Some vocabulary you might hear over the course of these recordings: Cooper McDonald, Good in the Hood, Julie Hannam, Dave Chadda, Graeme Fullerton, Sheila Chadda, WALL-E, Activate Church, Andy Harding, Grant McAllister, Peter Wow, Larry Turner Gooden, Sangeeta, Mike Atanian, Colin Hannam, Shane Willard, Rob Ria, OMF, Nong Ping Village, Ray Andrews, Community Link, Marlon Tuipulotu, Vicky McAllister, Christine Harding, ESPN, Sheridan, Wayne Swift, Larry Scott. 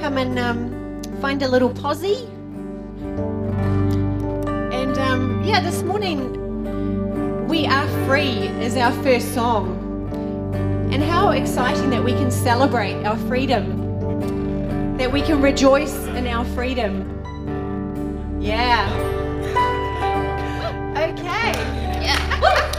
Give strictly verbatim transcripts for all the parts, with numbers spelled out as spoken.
come and um, find a little posse. And um, yeah, this morning, "We Are Free" is our first song. And how exciting that we can celebrate our freedom, that we can rejoice in our freedom. Yeah. Okay. Yeah.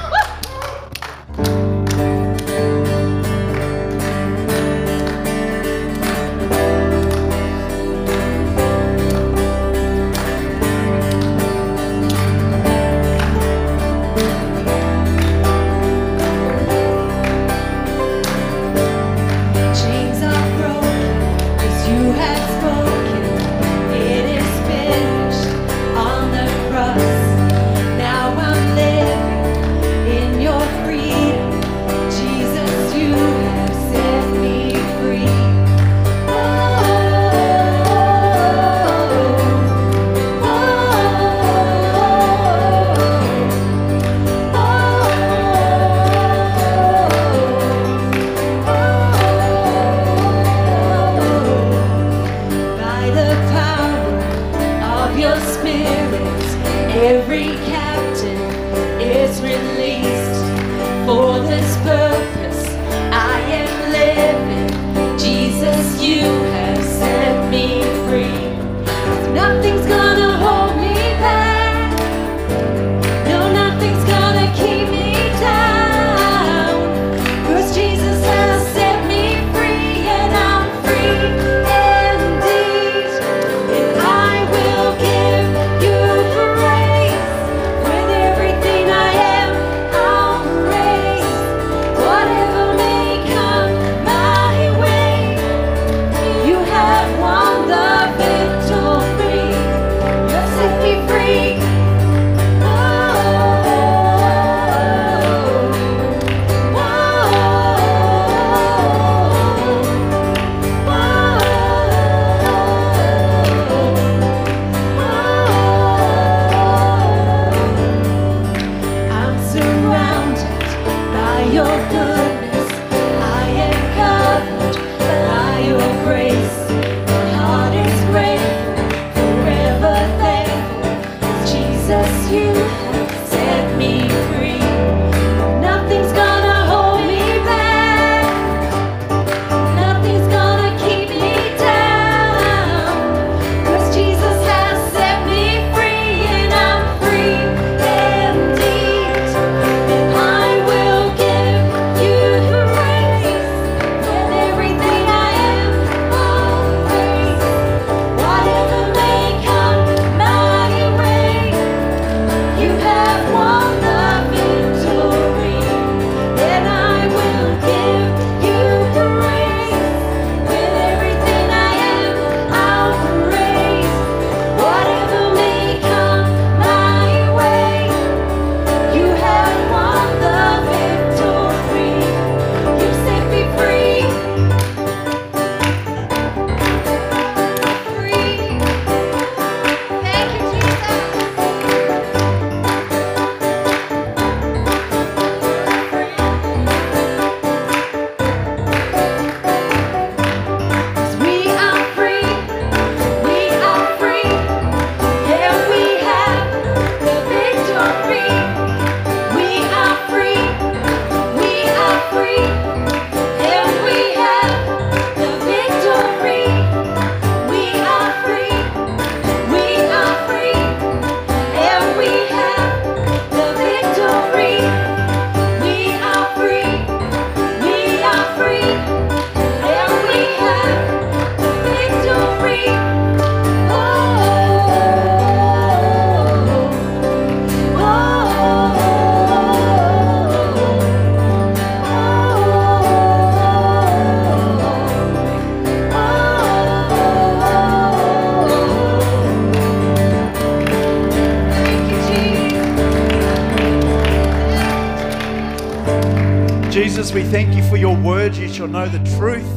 We thank you for your word. You shall know the truth,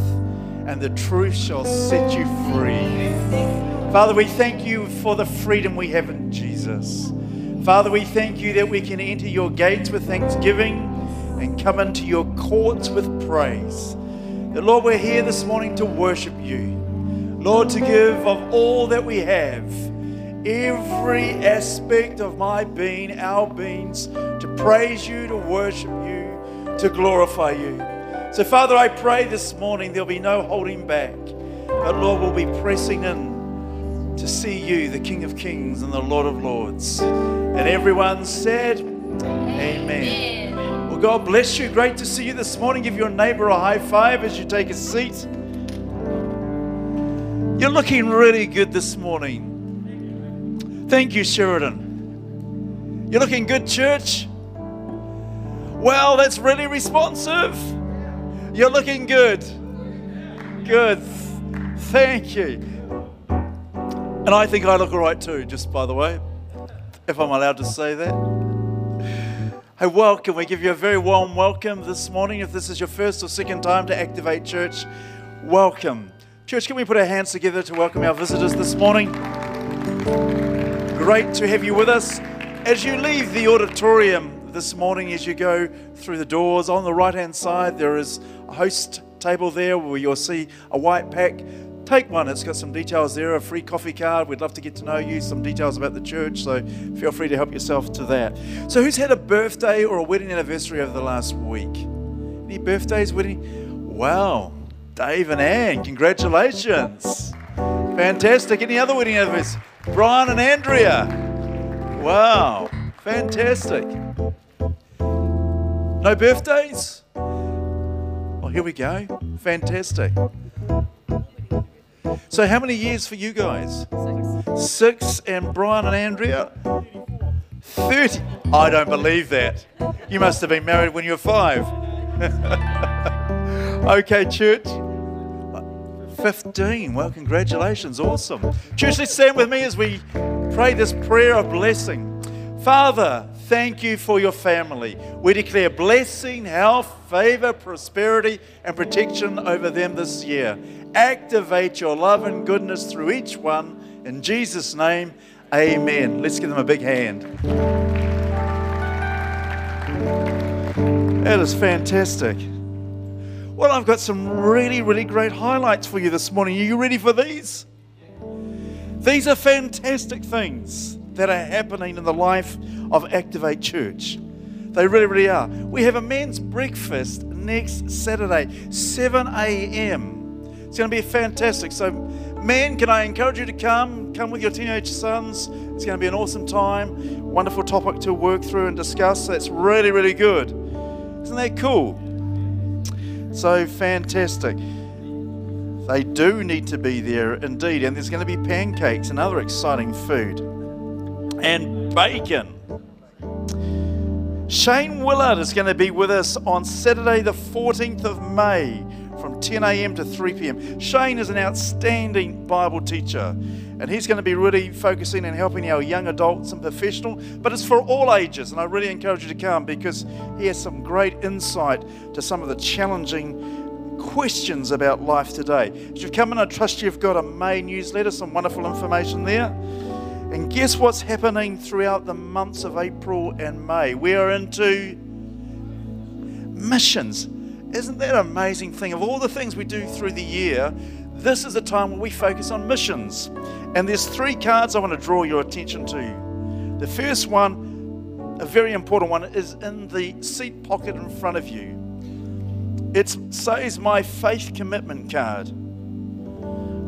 and the truth shall set you free. Father, we thank you for the freedom we have in Jesus. Father, we thank you that we can enter your gates with thanksgiving and come into your courts with praise. Lord, we're here this morning to worship you. Lord, to give of all that we have, every aspect of my being, our beings, to praise you, to worship you, to glorify you. So, Father, I pray this morning there'll be no holding back, but, Lord, we'll be pressing in to see you, the King of Kings and the Lord of Lords. And everyone said, Amen. Amen. Well, God bless you. Great to see you this morning. Give your neighbor a high five as you take a seat. You're looking really good this morning. Thank you, Sheridan. You're looking good, church. Well, that's really responsive. You're looking good. Good. Thank you. And I think I look all right too, just by the way, if I'm allowed to say that. Hey, welcome. We give you a very warm welcome this morning. If this is your first or second time to Activate Church, welcome. Church, can we put our hands together to welcome our visitors this morning? Great to have you with us. As you leave the auditorium this morning, as you go through the doors, on the right-hand side, there is a host table there where you'll see a white pack. Take one. It's got some details there, a free coffee card. We'd love to get to know you, some details about the church, so feel free to help yourself to that. So who's had a birthday or a wedding anniversary over the last week? Any birthdays, wedding? Wow. Dave and Ann, congratulations. Fantastic. Any other wedding anniversaries? Brian and Andrea. Wow. Fantastic. No birthdays? Well, here we go. Fantastic. So how many years for you guys? Six. Six and Brian and Andrea? thirty. I don't believe that. You must have been married when you were five. Okay, church. fifteen. Well, congratulations. Awesome. Church, let's stand with me as we pray this prayer of blessing. Father, thank you for your family. We declare blessing, health, favor, prosperity, and protection over them this year. Activate your love and goodness through each one. In Jesus' name, amen. Let's give them a big hand. That is fantastic. Well, I've got some really, really great highlights for you this morning. Are you ready for these? These are fantastic things that are happening in the life of Activate Church. They really, really are. We have a men's breakfast next Saturday, seven a m It's going to be fantastic. So, men, can I encourage you to come? Come with your teenage sons. It's going to be an awesome time. Wonderful topic to work through and discuss. That's really, really good. Isn't that cool? So fantastic. They do need to be there indeed. And there's going to be pancakes and other exciting food. And bacon. Shane Willard is going to be with us on Saturday the fourteenth of May from ten a m to three p m Shane is an outstanding Bible teacher. And he's going to be really focusing and helping our young adults and professional. But it's for all ages. And I really encourage you to come because he has some great insight to some of the challenging questions about life today. If you've come in, I trust you've got a May newsletter, some wonderful information there. And guess what's happening throughout the months of April and May? We are into missions. Isn't that an amazing thing? Of all the things we do through the year, this is a time where we focus on missions. And there's three cards I want to draw your attention to. The first one, a very important one, is in the seat pocket in front of you. It says my faith commitment card.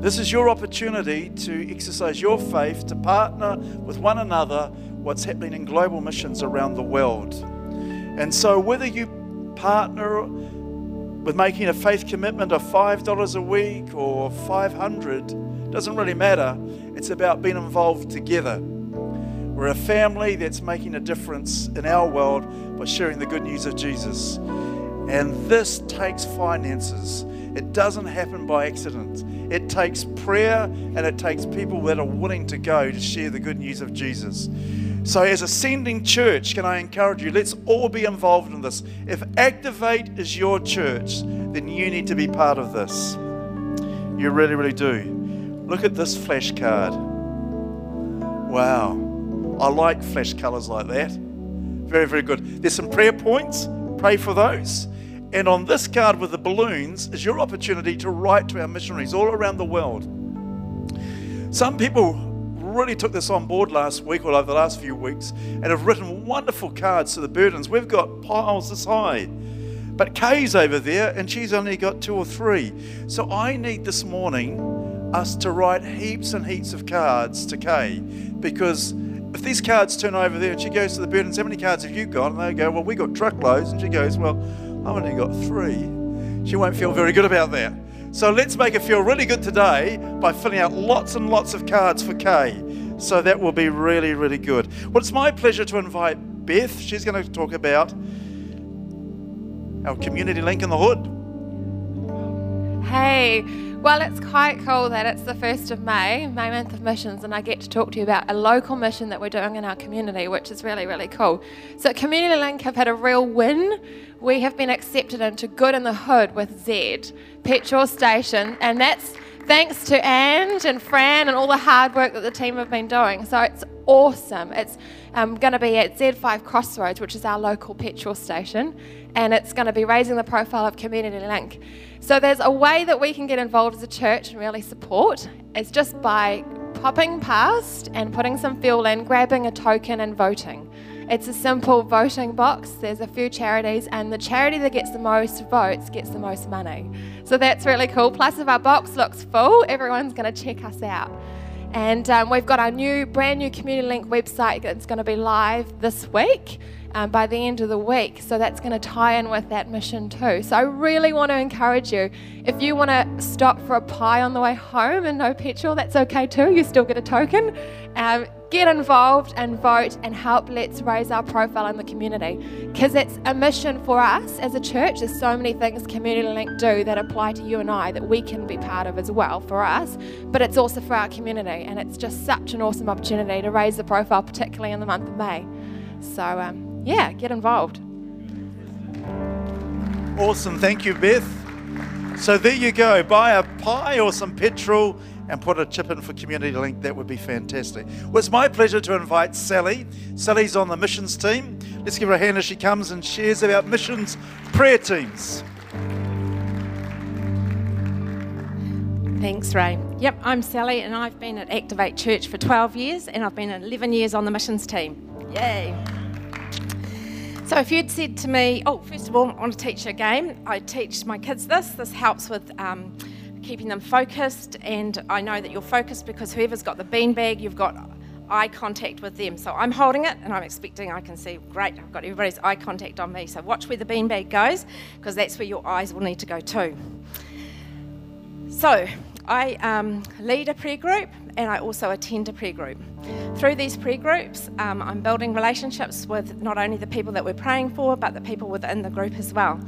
This is your opportunity to exercise your faith, to partner with one another, what's happening in global missions around the world. And so whether you partner with making a faith commitment of five dollars a week or five hundred dollars, doesn't really matter. It's about being involved together. We're a family that's making a difference in our world by sharing the good news of Jesus. And this takes finances. It doesn't happen by accident. It takes prayer and it takes people that are willing to go to share the good news of Jesus. So as a sending church, can I encourage you, let's all be involved in this. If Activate is your church, then you need to be part of this. You really, really do. Look at this flashcard. Wow. I like flash colours like that. Very, very good. There's some prayer points. Pray for those. And on this card with the balloons is your opportunity to write to our missionaries all around the world. Some people really took this on board last week or over the last few weeks and have written wonderful cards to the burdens. We've got piles this high. But Kay's over there and she's only got two or three. So I need this morning us to write heaps and heaps of cards to Kay, because if these cards turn over there and she goes to the burdens, how many cards have you got? And they go, well, we got truckloads. And she goes, well, I've only got three. She won't feel very good about that. So let's make her feel really good today by filling out lots and lots of cards for Kay. So that will be really, really good. Well, it's my pleasure to invite Beth. She's going to talk about our Community Link in the Hood. Hey, well, it's quite cool that it's the first of May, May month of missions, and I get to talk to you about a local mission that we're doing in our community, which is really, really cool. So at Community Link have had a real win. We have been accepted into Good in the Hood with Z, petrol station, and that's thanks to Ange and Fran and all the hard work that the team have been doing. So it's awesome. It's um, going to be at Z five Crossroads, which is our local petrol station, and it's going to be raising the profile of Community Link. So there's a way that we can get involved as a church and really support. It's just by popping past and putting some fuel in, grabbing a token and voting. It's a simple voting box. There's a few charities, and the charity that gets the most votes gets the most money. So that's really cool. Plus, if our box looks full, everyone's going to check us out. And um, we've got our new, brand new Community Link website that's going to be live this week, um, by the end of the week. So that's going to tie in with that mission too. So I really want to encourage you, if you want to stop for a pie on the way home and no petrol, that's okay too. You still get a token. Um, get involved and vote and help. Let's raise our profile in the community, because it's a mission for us as a church. There's so many things Community Link do that apply to you and I that we can be part of as well for us, but it's also for our community, and it's just such an awesome opportunity to raise the profile, particularly in the month of May. So um, yeah, get involved. Awesome, thank you, Beth. So there you go, buy a pie or some petrol and put a chip in for Community Link. That would be fantastic. Well, it's my pleasure to invite Sally. Sally's on the missions team. Let's give her a hand as she comes and shares about missions prayer teams. Thanks, Ray. Yep, I'm Sally, and I've been at Activate Church for twelve years, and I've been eleven years on the missions team. Yay. So if you'd said to me, oh, first of all, I want to teach a game. I teach my kids this. This helps with um, keeping them focused, and I know that you're focused because whoever's got the beanbag, you've got eye contact with them. So I'm holding it and I'm expecting I can see, great, I've got everybody's eye contact on me. So watch where the beanbag goes, because that's where your eyes will need to go too. So I um, lead a prayer group, and I also attend a prayer group. Through these prayer groups, um, I'm building relationships with not only the people that we're praying for, but the people within the group as well.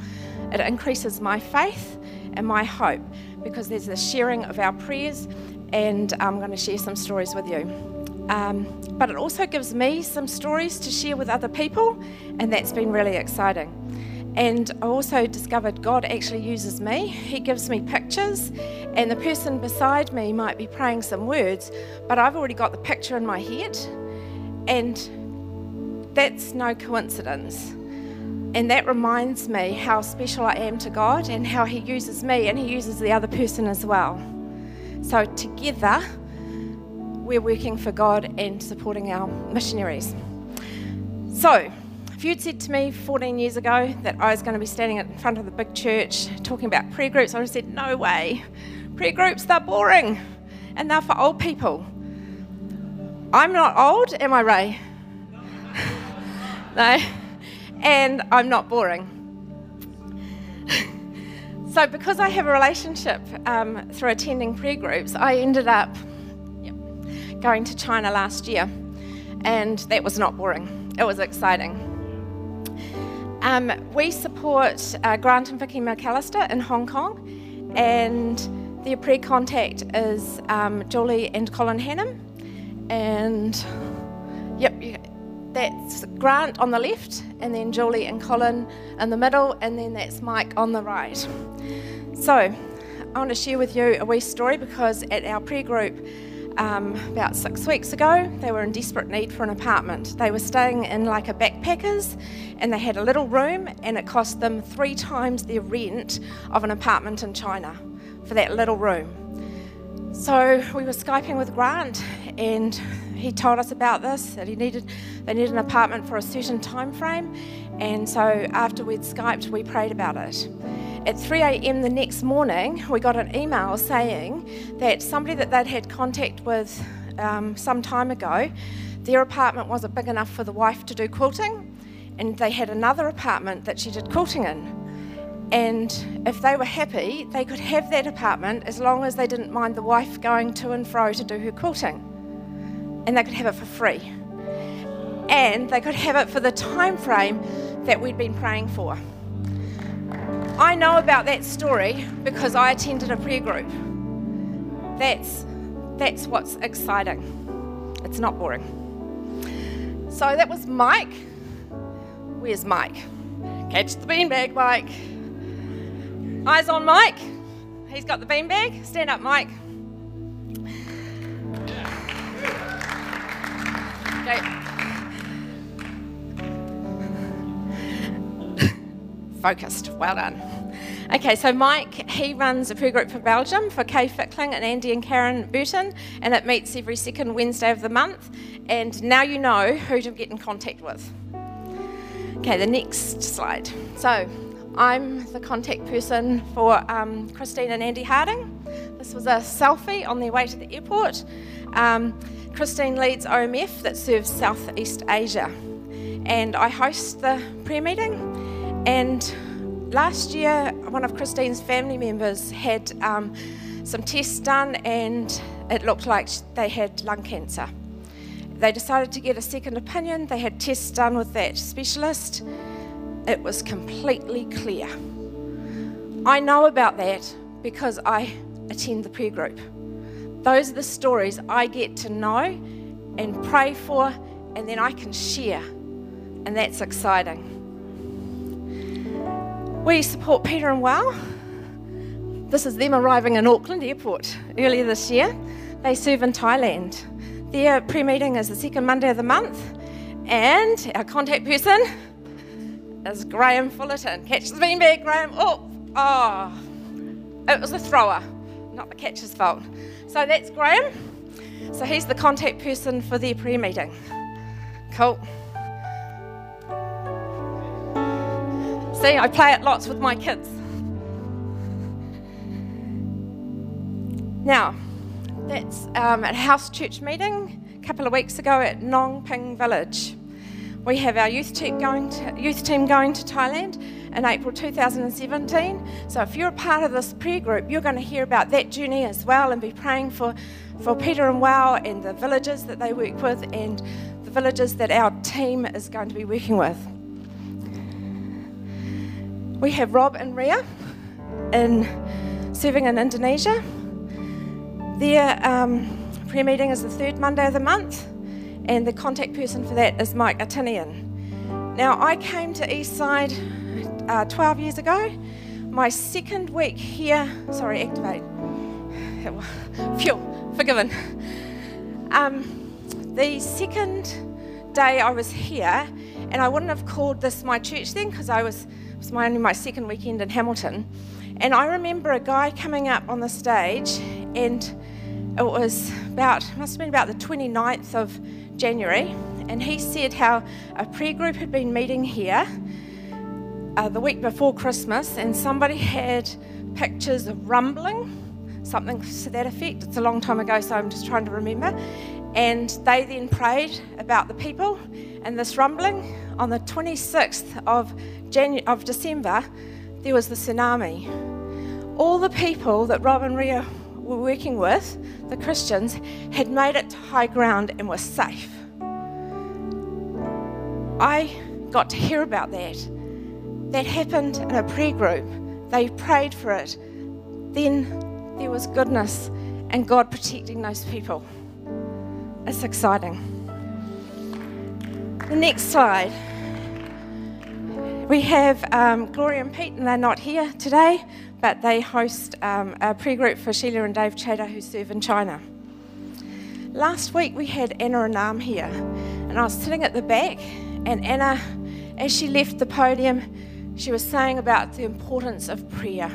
It increases my faith and my hope, because there's the sharing of our prayers, and I'm going to share some stories with you. Um, but it also gives me some stories to share with other people, and that's been really exciting. And I also discovered God actually uses me. He gives me pictures, and the person beside me might be praying some words, but I've already got the picture in my head, and that's no coincidence. And that reminds me how special I am to God, and how He uses me, and He uses the other person as well. So together, we're working for God and supporting our missionaries. So, if you'd said to me fourteen years ago that I was going to be standing in front of the big church talking about prayer groups, I would have said, no way. Prayer groups, they're boring, and they're for old people. I'm not old, am I, Ray? No. And I'm not boring. So because I have a relationship um, through attending prayer groups, I ended up yep, going to China last year, and that was not boring. It was exciting. Um, we support uh, Grant and Vicky McAllister in Hong Kong, and their prayer contact is um, Julie and Colin Hannam, and yep, you, that's Grant on the left, and then Julie and Colin in the middle, and then that's Mike on the right. So I want to share with you a wee story, because at our prayer group um, about six weeks ago, they were in desperate need for an apartment. They were staying in like a backpackers, and they had a little room, and it cost them three times their rent of an apartment in China for that little room. So we were Skyping with Grant, and he told us about this, that he needed, they needed an apartment for a certain time frame, and so after we'd Skyped, we prayed about it. At three a m the next morning, we got an email saying that somebody that they'd had contact with um, some time ago, their apartment wasn't big enough for the wife to do quilting, and they had another apartment that she did quilting in. And if they were happy, they could have that apartment as long as they didn't mind the wife going to and fro to do her quilting. And they could have it for free. And they could have it for the time frame that we'd been praying for. I know about that story because I attended a prayer group. That's, that's what's exciting. It's not boring. So that was Mike. Where's Mike? Catch the beanbag, Mike. Eyes on Mike. He's got the beanbag. Stand up, Mike. Okay. Focused. Well done. Okay, so Mike, he runs a prayer group for Belgium for Kay Fickling and Andy and Karen Burton, and it meets every second Wednesday of the month. And now you know who to get in contact with. Okay, the next slide. So, I'm the contact person for um, Christine and Andy Harding. This was a selfie on their way to the airport. Um, Christine leads O M F that serves Southeast Asia. And I host the prayer meeting. And last year, one of Christine's family members had um, some tests done, and it looked like they had lung cancer. They decided to get a second opinion. They had tests done with that specialist. It was completely clear. I know about that because I attend the prayer group. Those are the stories I get to know and pray for, and then I can share, and that's exciting. We support Peter and Wow. This is them arriving in Auckland Airport earlier this year. They serve in Thailand. Their prayer meeting is the second Monday of the month, and our contact person is Graeme Fullerton. Catch the beanbag, Graeme. Oh, oh, it was the thrower, not the catcher's fault. So that's Graeme. So he's the contact person for their prayer meeting. Cool. See, I play it lots with my kids. Now, that's um, at a house church meeting a couple of weeks ago at Nong Ping Village. We have our youth team going to, youth team going to Thailand in April two thousand seventeen. So if you're a part of this prayer group, you're going to hear about that journey as well, and be praying for, for Peter and Wow and the villages that they work with, and the villages that our team is going to be working with. We have Rob and Ria in, serving in Indonesia. Their um, prayer meeting is the third Monday of the month, and the contact person for that is Mike Atanian. Now, I came to Eastside uh, twelve years ago. My second week here, sorry, Activate, phew, forgiven. Um, the second day I was here, and I wouldn't have called this my church then, because I was, it was my, only my second weekend in Hamilton, and I remember a guy coming up on the stage, and it was about, must have been about the twenty-ninth of January, and he said how a prayer group had been meeting here uh, the week before Christmas, and somebody had pictures of rumbling, something to that effect. It's a long time ago, so I'm just trying to remember. And they then prayed about the people, and this rumbling, on the twenty-sixth of January of December, there was the tsunami. All the people that Rob and Ria were working with, the Christians, had made it to high ground and were safe. I got to hear about that. That happened in a prayer group. They prayed for it. Then there was goodness and God protecting those people. It's exciting. The next slide. We have um, Gloria and Pete, and they're not here today, but they host um, a prayer group for Sheila and Dave Chadda, who serve in China. Last week we had Anna Nam here, and I was sitting at the back, and Anna, as she left the podium, she was saying about the importance of prayer.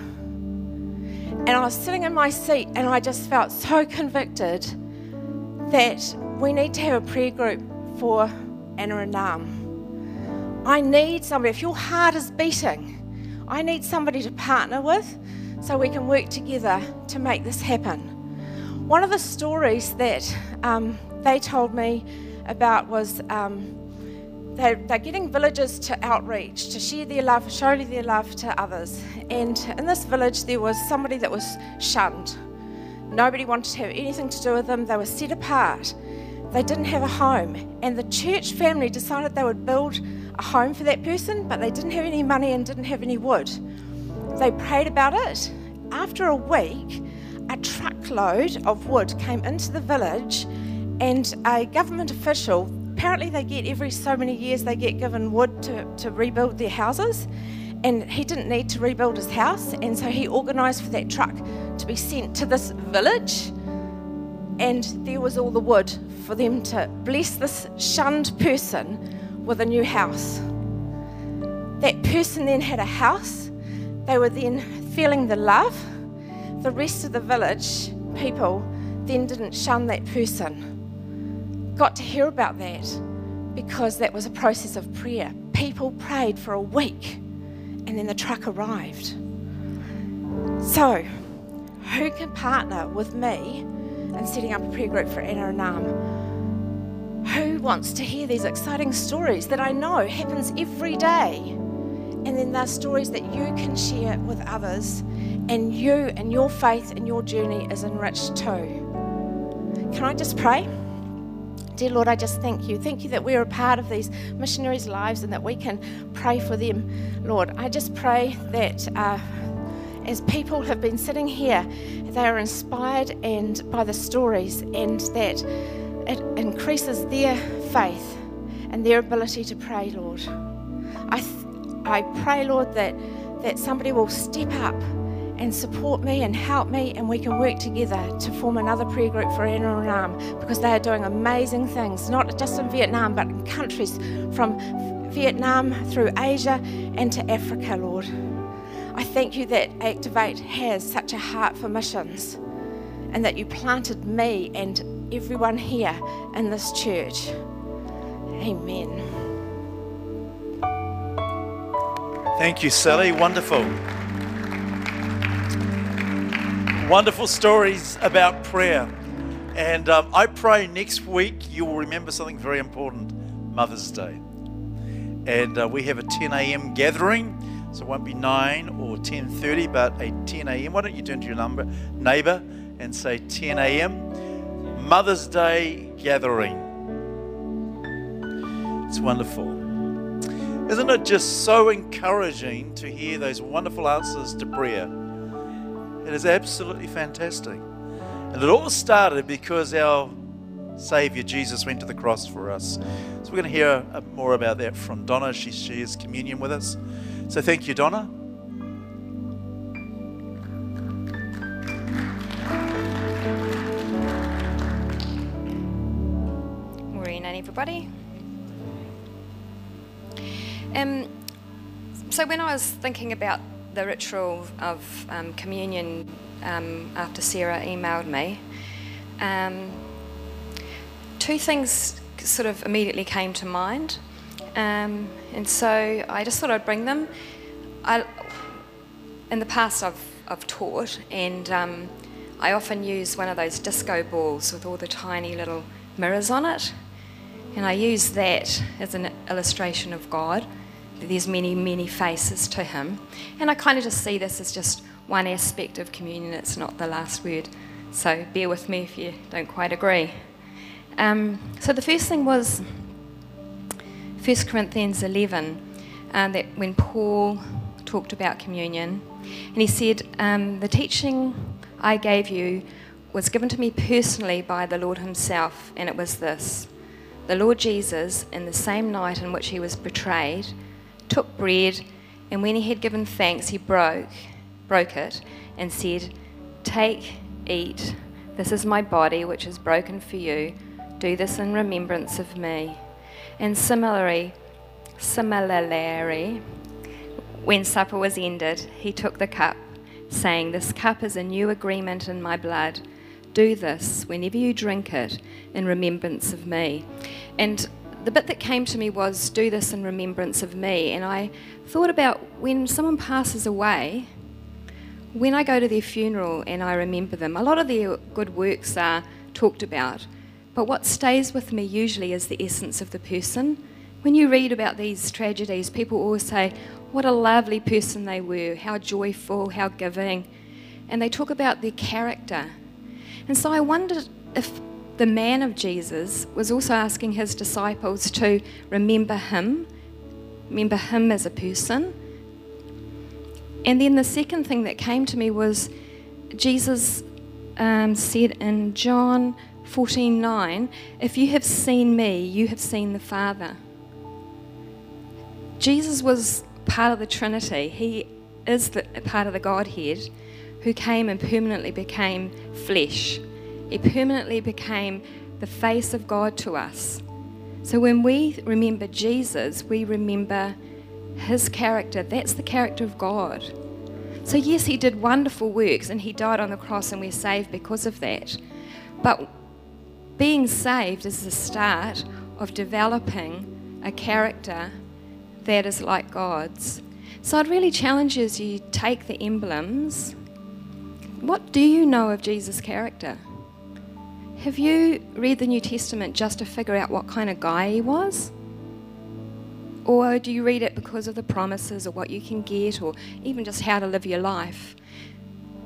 And I was sitting in my seat and I just felt so convicted that we need to have a prayer group for Anna Nam. I need somebody, if your heart is beating, I need somebody to partner with so we can work together to make this happen. One of the stories that um, they told me about was um, They're, they're getting villagers to outreach, to share their love, show their love to others. And in this village, there was somebody that was shunned. Nobody wanted to have anything to do with them. They were set apart. They didn't have a home. And the church family decided they would build a home for that person, but they didn't have any money and didn't have any wood. They prayed about it. After a week, a truckload of wood came into the village, and a government official, apparently they get every so many years they get given wood to, to rebuild their houses, and he didn't need to rebuild his house, and so he organised for that truck to be sent to this village, and there was all the wood for them to bless this shunned person with a new house. That person then had a house. They were then feeling the love. The rest of the village people then didn't shun that person. Got to hear about that because that was a process of prayer. People prayed for a week and then the truck arrived. So, who can partner with me in setting up a prayer group for Anna Nam? Who wants to hear these exciting stories that I know happens every day? And then there's stories that you can share with others, and you and your faith and your journey is enriched too. Can I just pray? Dear Lord, I just thank you. Thank you that we're a part of these missionaries' lives and that we can pray for them. Lord, I just pray that uh, as people have been sitting here, they are inspired and by the stories, and that it increases their faith and their ability to pray, Lord. I, th- I pray, Lord, that, that somebody will step up and support me and help me, and we can work together to form another prayer group for Anna Nam, because they are doing amazing things, not just in Vietnam, but in countries from Vietnam through Asia and to Africa, Lord. I thank you that Activate has such a heart for missions, and that you planted me and everyone here in this church. Amen. Thank you, Sally. Wonderful. Wonderful stories about prayer. And um, I pray next week you will remember something very important, Mother's Day. And uh, we have a ten a.m. gathering, so it won't be nine or ten thirty, but a ten a.m. Why don't you turn to your number, neighbour and say ten a.m. Mother's Day gathering. It's wonderful. Isn't it just so encouraging to hear those wonderful answers to prayer? It is absolutely fantastic. And it all started because our Saviour Jesus went to the cross for us. So we're going to hear more about that from Donna. She shares communion with us. So thank you, Donna. Morning, everybody. Um, so when I was thinking about the ritual of um, communion um, after Sarah emailed me, um, two things sort of immediately came to mind, um, and so I just thought I'd bring them. I, in the past I've, I've taught, and um, I often use one of those disco balls with all the tiny little mirrors on it, and I use that as an illustration of God. There's many, many faces to him. And I kind of just see this as just one aspect of communion. It's not the last word. So bear with me if you don't quite agree. Um, so the first thing was First Corinthians eleven, um, that when Paul talked about communion, and he said, um, the teaching I gave you was given to me personally by the Lord himself, and it was this. The Lord Jesus, in the same night in which he was betrayed, took bread, and when he had given thanks, he broke broke it and said, "Take, eat. This is my body, which is broken for you. Do this in remembrance of me." And similarly, similarly, when supper was ended, he took the cup, saying, "This cup is a new agreement in my blood. Do this whenever you drink it in remembrance of me." And the bit that came to me was, do this in remembrance of me. And I thought about when someone passes away, when I go to their funeral and I remember them, a lot of their good works are talked about, but what stays with me usually is the essence of the person. When you read about these tragedies, people always say, what a lovely person they were, how joyful, how giving, and they talk about their character. And so I wondered if the man of Jesus was also asking his disciples to remember him, remember him as a person. And then the second thing that came to me was Jesus um, said in John fourteen nine, "If you have seen me, you have seen the Father." Jesus was part of the Trinity. He is the, part of the Godhead who came and permanently became flesh. He permanently became the face of God to us. So when we remember Jesus, we remember his character. That's the character of God. So yes, he did wonderful works and he died on the cross and we're saved because of that. But being saved is the start of developing a character that is like God's. So I'd really challenge you, as you take the emblems, what do you know of Jesus' character? Have you read the New Testament just to figure out what kind of guy he was? Or do you read it because of the promises or what you can get or even just how to live your life?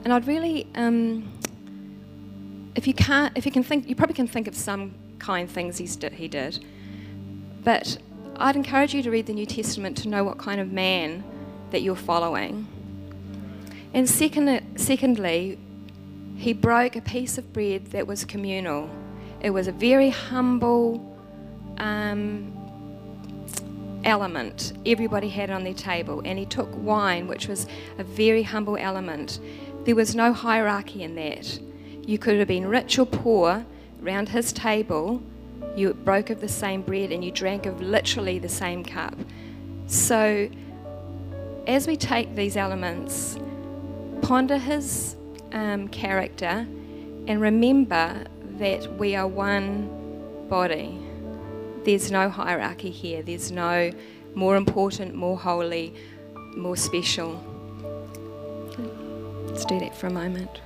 And I'd really, um, if you can't, if you can think, you probably can think of some kind things he's, he did. But I'd encourage you to read the New Testament to know what kind of man that you're following. And second, secondly, he broke a piece of bread that was communal. It was a very humble um, element. Everybody had it on their table. And he took wine, which was a very humble element. There was no hierarchy in that. You could have been rich or poor. Around his table, you broke of the same bread and you drank of literally the same cup. So as we take these elements, ponder his Um, character and remember that we are one body. There's no hierarchy here. There's no more important, more holy, more special. Let's do that for a moment.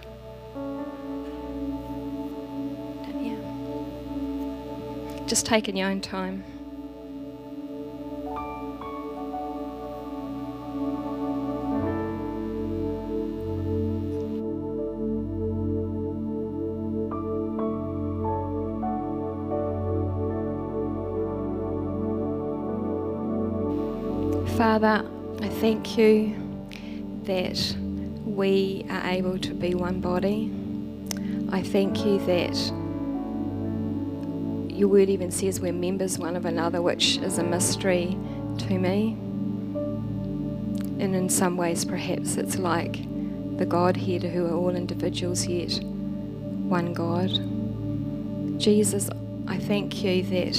Just take in your own time. Father, I thank you that we are able to be one body. I thank you that your word even says we're members one of another, which is a mystery to me. And in some ways, perhaps it's like the Godhead who are all individuals yet one God. Jesus, I thank you that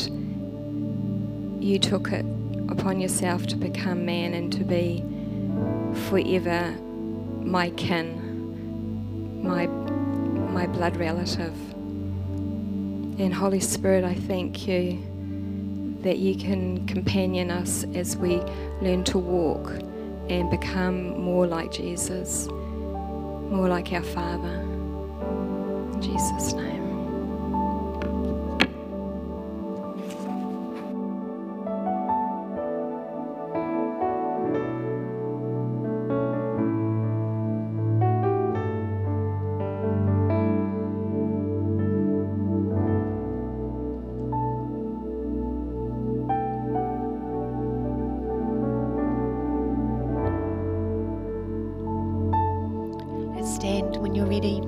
you took it upon yourself to become man and to be forever my kin, my my blood relative. And Holy Spirit, I thank you that you can companion us as we learn to walk and become more like Jesus, more like our Father. In Jesus' name. Stand when you're ready.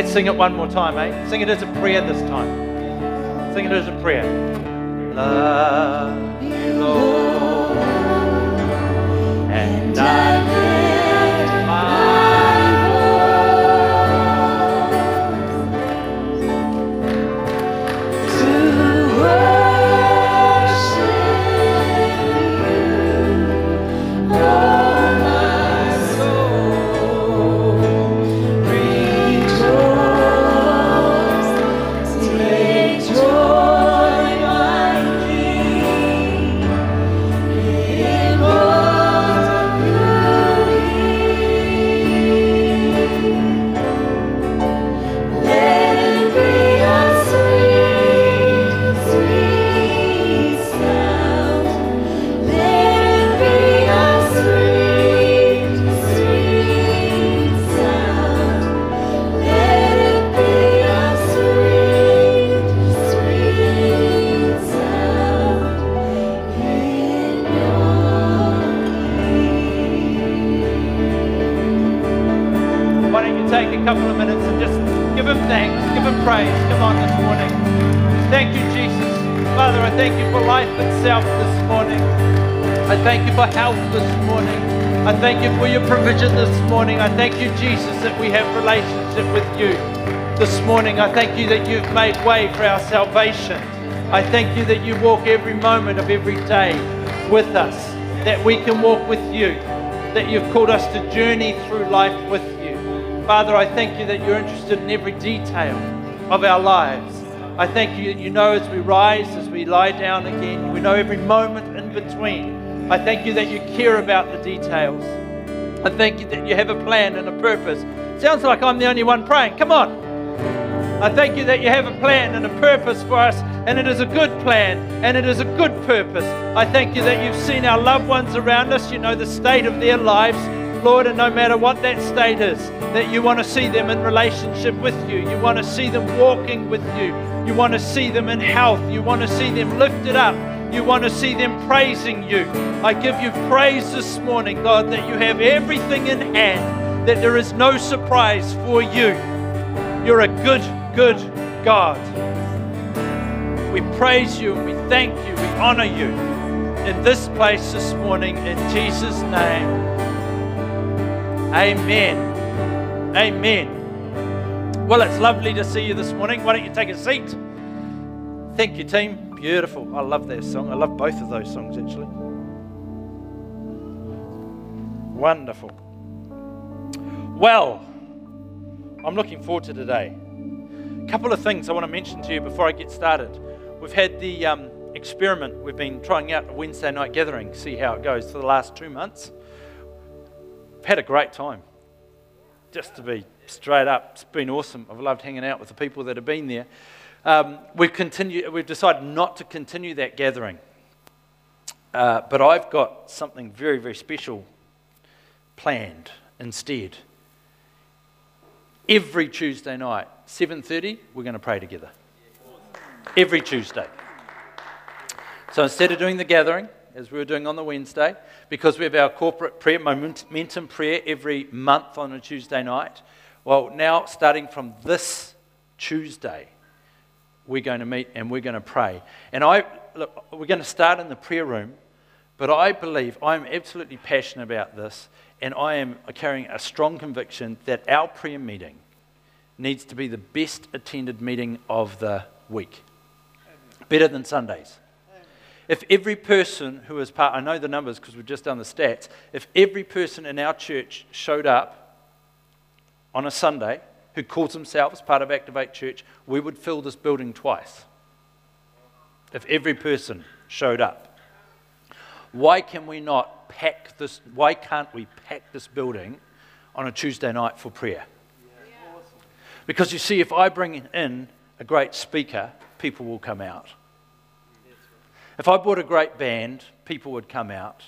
Let's sing it one more time, eh? Sing it as a prayer this time. Sing it as a prayer. Love you, Lord, and I I thank you, Jesus, that we have relationship with you this morning. I thank you that you've made way for our salvation. I thank you that you walk every moment of every day with us, that we can walk with you, that you've called us to journey through life with you. Father, I thank you that you're interested in every detail of our lives. I thank you that you know as we rise, as we lie down again, we know every moment in between. I thank you that you care about the details. I thank you that you have a plan and a purpose. Sounds like I'm the only one praying. Come on. I thank you that you have a plan and a purpose for us, and it is a good plan, and it is a good purpose. I thank you that you've seen our loved ones around us. You know the state of their lives, Lord, and no matter what that state is, that you want to see them in relationship with you. You want to see them walking with you. You want to see them in health. You want to see them lifted up. You want to see them praising you. I give you praise this morning, God, that you have everything in hand, that there is no surprise for you. You're a good, good God. We praise you, and we thank you, we honor you in this place this morning, in Jesus' name. Amen. Amen. Well, it's lovely to see you this morning. Why don't you take a seat? Thank you, team. Beautiful. I love that song. I love both of those songs, actually. Wonderful. Well, I'm looking forward to today. A couple of things I want to mention to you before I get started. We've had the um, experiment. We've been trying out a Wednesday night gathering, see how it goes, for the last two months. I've had a great time. Just to be straight up, it's been awesome. I've loved hanging out with the people that have been there. Um, we've, continued, we've decided not to continue that gathering, uh, but I've got something very, very special planned instead. Every Tuesday night, seven thirty, we're going to pray together. Every Tuesday. So instead of doing the gathering, as we were doing on the Wednesday, because we have our corporate prayer, momentum prayer every month on a Tuesday night, well, now starting from this Tuesday, we're going to meet and we're going to pray. And I look, we're going to start in the prayer room, but I believe, I'm absolutely passionate about this, and I am carrying a strong conviction that our prayer meeting needs to be the best attended meeting of the week. Amen. Better than Sundays. Amen. If every person who is part, I know the numbers because we've just done the stats, if every person in our church showed up on a Sunday who calls themselves part of Activate Church, we would fill this building twice if every person showed up. Why can we not pack this? Why can't we pack this building on a Tuesday night for prayer? Yeah. Yeah. Because you see, if I bring in a great speaker, people will come out. If I brought a great band, people would come out.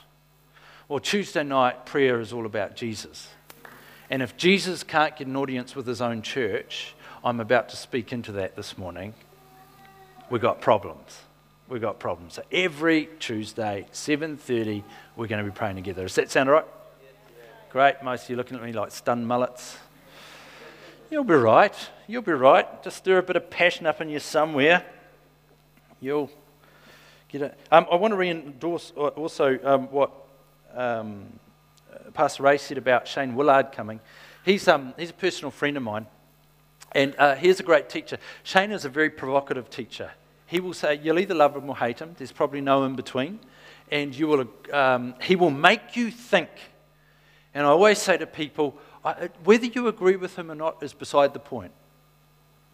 Well, Tuesday night prayer is all about Jesus. And if Jesus can't get an audience with his own church, I'm about to speak into that this morning. We've got problems. We've got problems. So every Tuesday, seven thirty, we're going to be praying together. Does that sound all right? Great. Most of you are looking at me like stunned mullets. You'll be right. You'll be right. Just stir a bit of passion up in you somewhere. You'll get it. Um, I want to re-endorse also um, what um, Pastor Ray said about Shane Willard coming. He's um he's a personal friend of mine, and uh, he's a great teacher. Shane is a very provocative teacher. He will say, you'll either love him or hate him. There's probably no in between. And you will, um, he will make you think. And I always say to people, I, whether you agree with him or not is beside the point.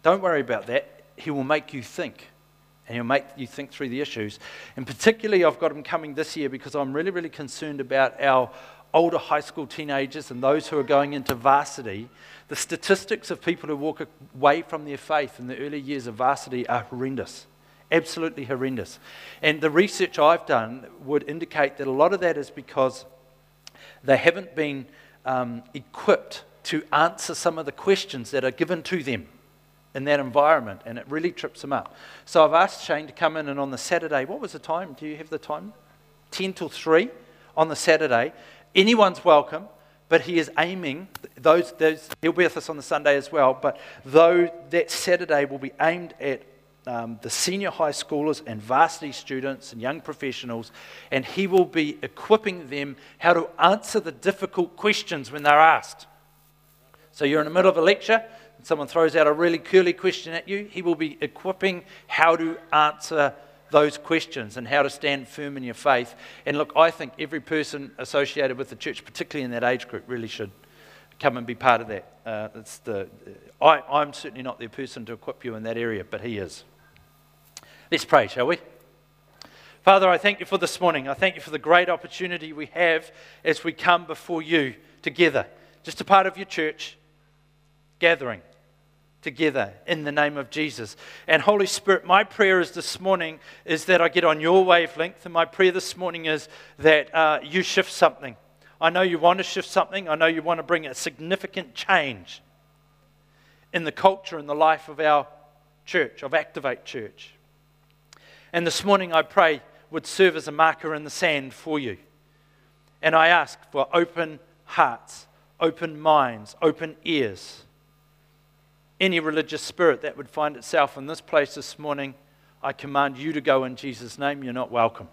Don't worry about that. He will make you think. And he'll make you think through the issues. And particularly I've got him coming this year because I'm really, really concerned about our older high school teenagers and those who are going into varsity. The statistics of people who walk away from their faith in the early years of varsity are horrendous. Absolutely horrendous. And the research I've done would indicate that a lot of that is because they haven't been um, equipped to answer some of the questions that are given to them in that environment, and it really trips them up. So I've asked Shane to come in, and on the Saturday, what was the time? Do you have the time? ten till three on the Saturday. Anyone's welcome, but he is aiming, those, those, he'll be with us on the Sunday as well, but though that Saturday will be aimed at Um, the senior high schoolers and varsity students and young professionals, and he will be equipping them how to answer the difficult questions when they're asked. So you're in the middle of a lecture and someone throws out a really curly question at you, he will be equipping how to answer those questions and how to stand firm in your faith. And look, I think every person associated with the church, particularly in that age group, really should come and be part of that. Uh, it's the, I, I'm certainly not the person to equip you in that area, but he is. Let's pray, shall we? Father, I thank you for this morning. I thank you for the great opportunity we have as we come before you together, just a part of your church, gathering together in the name of Jesus. And Holy Spirit, my prayer is this morning is that I get on your wavelength, and my prayer this morning is that uh, you shift something. I know you want to shift something. I know you want to bring a significant change in the culture and the life of our church, of Activate Church. And this morning I pray would serve as a marker in the sand for you. And I ask for open hearts, open minds, open ears. Any religious spirit that would find itself in this place this morning, I command you to go in Jesus' name. You're not welcome.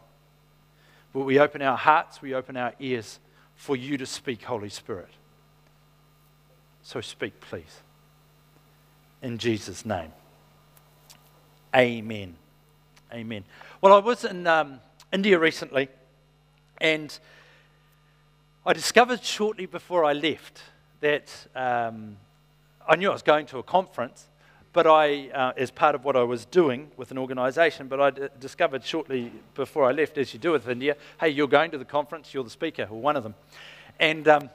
But we open our hearts, we open our ears for you to speak, Holy Spirit. So speak, please. In Jesus' name. Amen. Amen. Well, I was in um, India recently, and I discovered shortly before I left that um, I knew I was going to a conference, but I, uh, as part of what I was doing with an organisation, but I d discovered shortly before I left, as you do with India, hey, you're going to the conference, you're the speaker, or one of them. And um,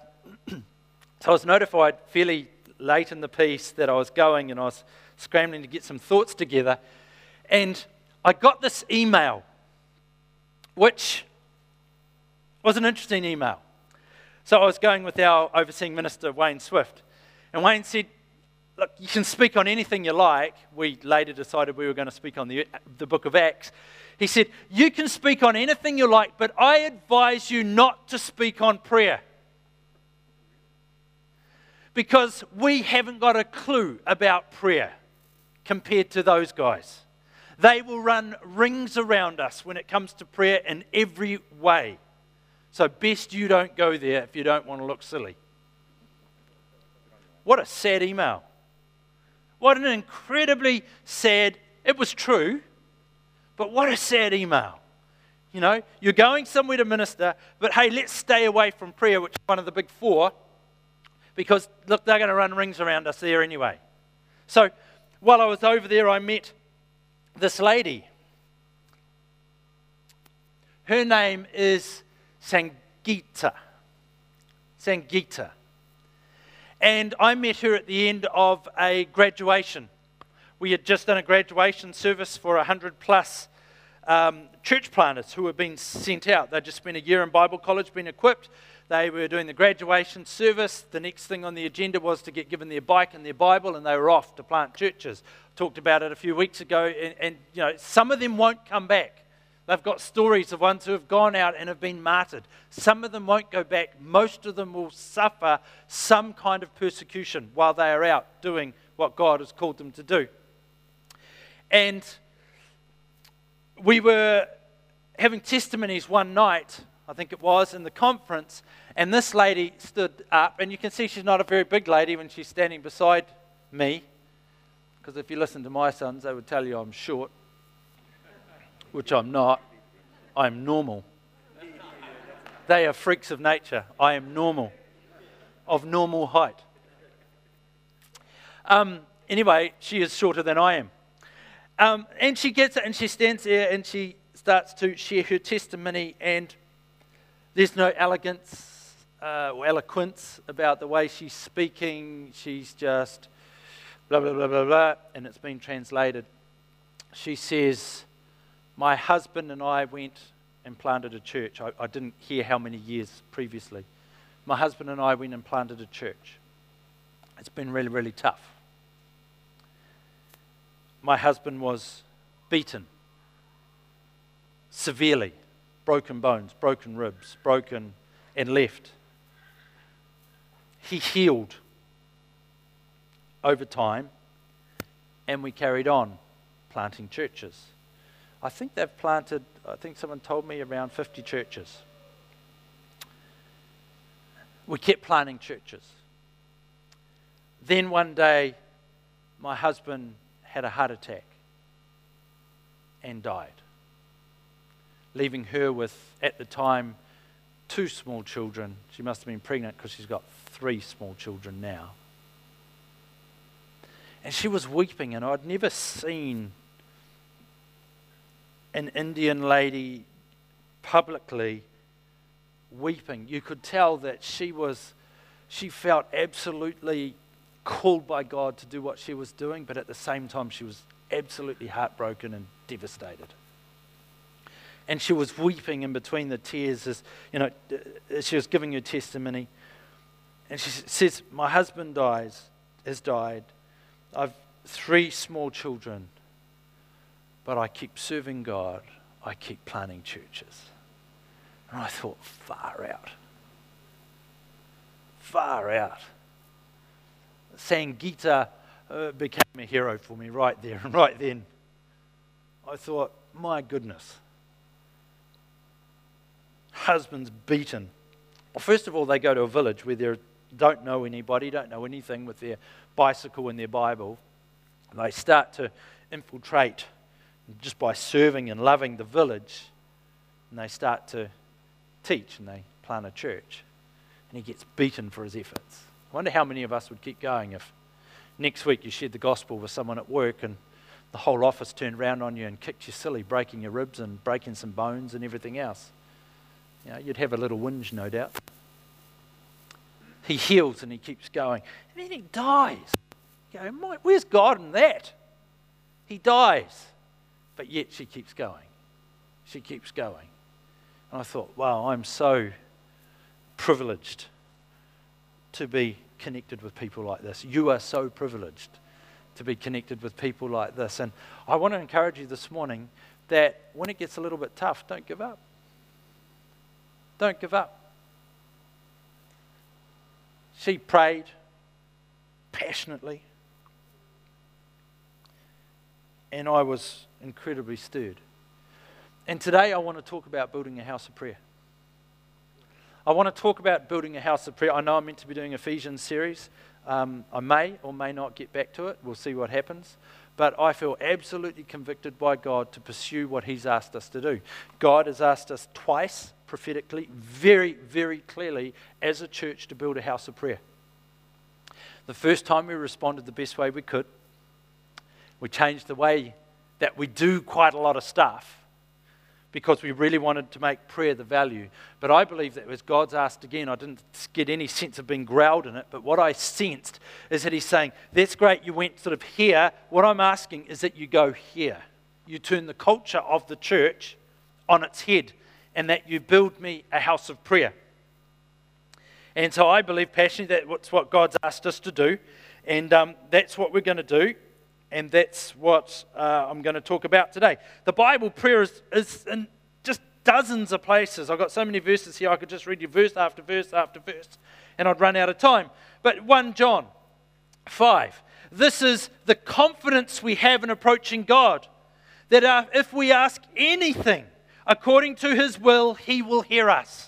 so I was notified fairly late in the piece that I was going, and I was scrambling to get some thoughts together, and I got this email, which was an interesting email. So I was going with our overseeing minister, Wayne Swift, and Wayne said, look, you can speak on anything you like. We later decided we were going to speak on the, the book of Acts. He said, you can speak on anything you like, but I advise you not to speak on prayer because we haven't got a clue about prayer compared to those guys. They will run rings around us when it comes to prayer in every way. So best you don't go there if you don't want to look silly. What a sad email. What an incredibly sad, it was true, but what a sad email. You know, you're going somewhere to minister, but hey, let's stay away from prayer, which is one of the big four, because look, they're going to run rings around us there anyway. So while I was over there, I met this lady. Her name is Sangeeta. Sangeeta. And I met her at the end of a graduation. We had just done a graduation service for one hundred plus um, church planters who had been sent out. They'd just spent a year in Bible college being equipped. They were doing the graduation service. The next thing on the agenda was to get given their bike and their Bible, and they were off to plant churches. Talked about it a few weeks ago, and, and you know, some of them won't come back. They've got stories of ones who have gone out and have been martyred. Some of them won't go back. Most of them will suffer some kind of persecution while they are out doing what God has called them to do. And we were having testimonies one night, I think it was, in the conference, and this lady stood up, and you can see she's not a very big lady when she's standing beside me, because if you listen to my sons, they would tell you I'm short, which I'm not. I'm normal. They are freaks of nature. I am normal, of normal height. Um, anyway, she is shorter than I am. Um, and she gets it, and she stands there, and she starts to share her testimony, and there's no elegance uh, or eloquence about the way she's speaking. She's just blah, blah, blah, blah, blah, and it's been translated. She says, "My husband and I went and planted a church." I, I didn't hear how many years previously. "My husband and I went and planted a church. It's been really, really tough. My husband was beaten severely, broken bones, broken ribs, broken and left. He healed over time, and we carried on planting churches. I think they've planted, I think someone told me, around fifty churches. We kept planting churches. Then one day, my husband had a heart attack and died, leaving her with, at the time, two small children. She must have been pregnant because she's got three small children now. And she was weeping, and I'd never seen an Indian lady publicly weeping. You could tell that she was, she felt absolutely called by God to do what she was doing, but at the same time she was absolutely heartbroken and devastated. And she was weeping in between the tears as, you know, she was giving her testimony. And she says, "My husband dies, has died. I've three small children, but I keep serving God. I keep planting churches." And I thought, far out. Far out. Sangeeta uh, became a hero for me right there and right then. I thought, my goodness. Husband's beaten. Well, first of all, they go to a village where they don't know anybody, don't know anything, with their bicycle and their Bible. And they start to infiltrate just by serving and loving the village. And they start to teach and they plant a church. And he gets beaten for his efforts. I wonder how many of us would keep going if next week you shared the gospel with someone at work and the whole office turned around on you and kicked you silly, breaking your ribs and breaking some bones and everything else. You know, you'd have a little whinge, no doubt. He heals and he keeps going. And then he dies. You go, my, where's God in that? He dies. But yet she keeps going. She keeps going. And I thought, wow, I'm so privileged to be connected with people like this. You are so privileged to be connected with people like this. And I want to encourage you this morning that when it gets a little bit tough, don't give up. Don't give up. She prayed passionately, and I was incredibly stirred. And today I want to talk about building a house of prayer. I want to talk about building a house of prayer. I know I'm meant to be doing Ephesians series. Um, I may or may not get back to it. We'll see what happens. But I feel absolutely convicted by God to pursue what He's asked us to do. God has asked us twice prophetically, very, very clearly, as a church, to build a house of prayer. The first time we responded the best way we could. We changed the way that we do quite a lot of stuff because we really wanted to make prayer the value. But I believe that as God's asked again, I didn't get any sense of being growled in it, but what I sensed is that He's saying, that's great, you went sort of here. What I'm asking is that you go here. You turn the culture of the church on its head, and that you build me a house of prayer. And so I believe passionately that that's what God's asked us to do, and um, that's what we're going to do. And that's what uh, I'm going to talk about today. The Bible prayer is, is in just dozens of places. I've got so many verses here, I could just read you verse after verse after verse, and I'd run out of time. But First John five, this is the confidence we have in approaching God, that if we ask anything according to His will, He will hear us.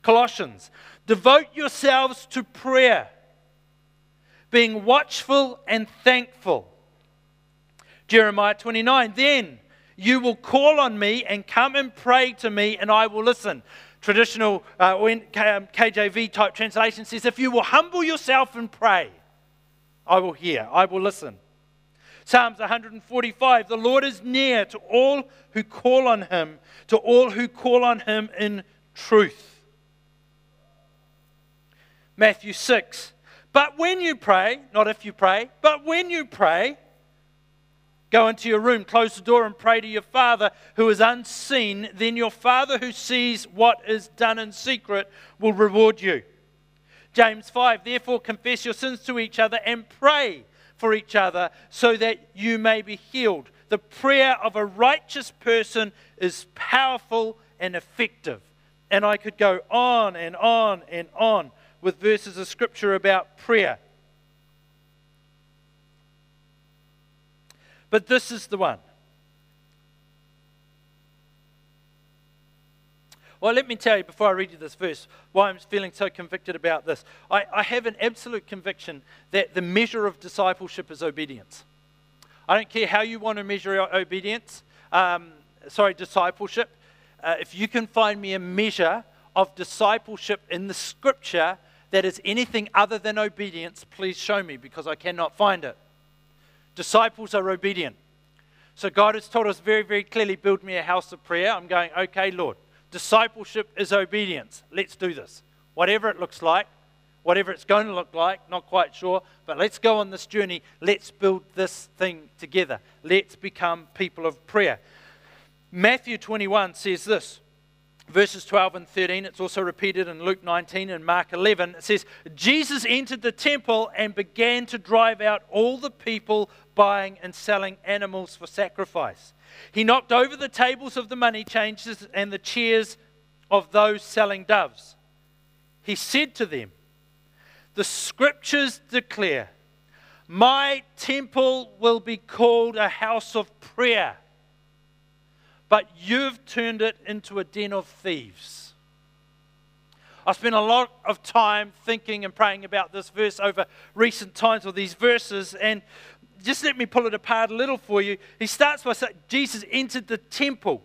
Colossians, devote yourselves to prayer, being watchful and thankful. Jeremiah twenty-nine, then you will call on me and come and pray to me, and I will listen. Traditional uh, K J V type translation says, if you will humble yourself and pray, I will hear, I will listen. Psalms one forty-five, the Lord is near to all who call on Him, to all who call on Him in truth. Matthew six, but when you pray, not if you pray, but when you pray, go into your room, close the door and pray to your Father who is unseen. Then your Father who sees what is done in secret will reward you. James five, therefore confess your sins to each other and pray for each other so that you may be healed. The prayer of a righteous person is powerful and effective. And I could go on and on and on with verses of Scripture about prayer. But this is the one. Well, let me tell you, before I read you this verse, why I'm feeling so convicted about this. I, I have an absolute conviction that the measure of discipleship is obedience. I don't care how you want to measure obedience, um, sorry, discipleship. Uh, if you can find me a measure of discipleship in the Scripture that is anything other than obedience, please show me, because I cannot find it. Disciples are obedient. So God has told us very, very clearly, build me a house of prayer. I'm going, okay, Lord, discipleship is obedience. Let's do this. Whatever it looks like, whatever it's going to look like, not quite sure, but let's go on this journey. Let's build this thing together. Let's become people of prayer. Matthew twenty-one says this, verses twelve and thirteen. It's also repeated in Luke nineteen and Mark eleven. It says, Jesus entered the temple and began to drive out all the people buying and selling animals for sacrifice. He knocked over the tables of the money changers and the chairs of those selling doves. He said to them, the Scriptures declare, my temple will be called a house of prayer, but you've turned it into a den of thieves. I spent a lot of time thinking and praying about this verse over recent times, or these verses, and just let me pull it apart a little for you. He starts by saying, Jesus entered the temple.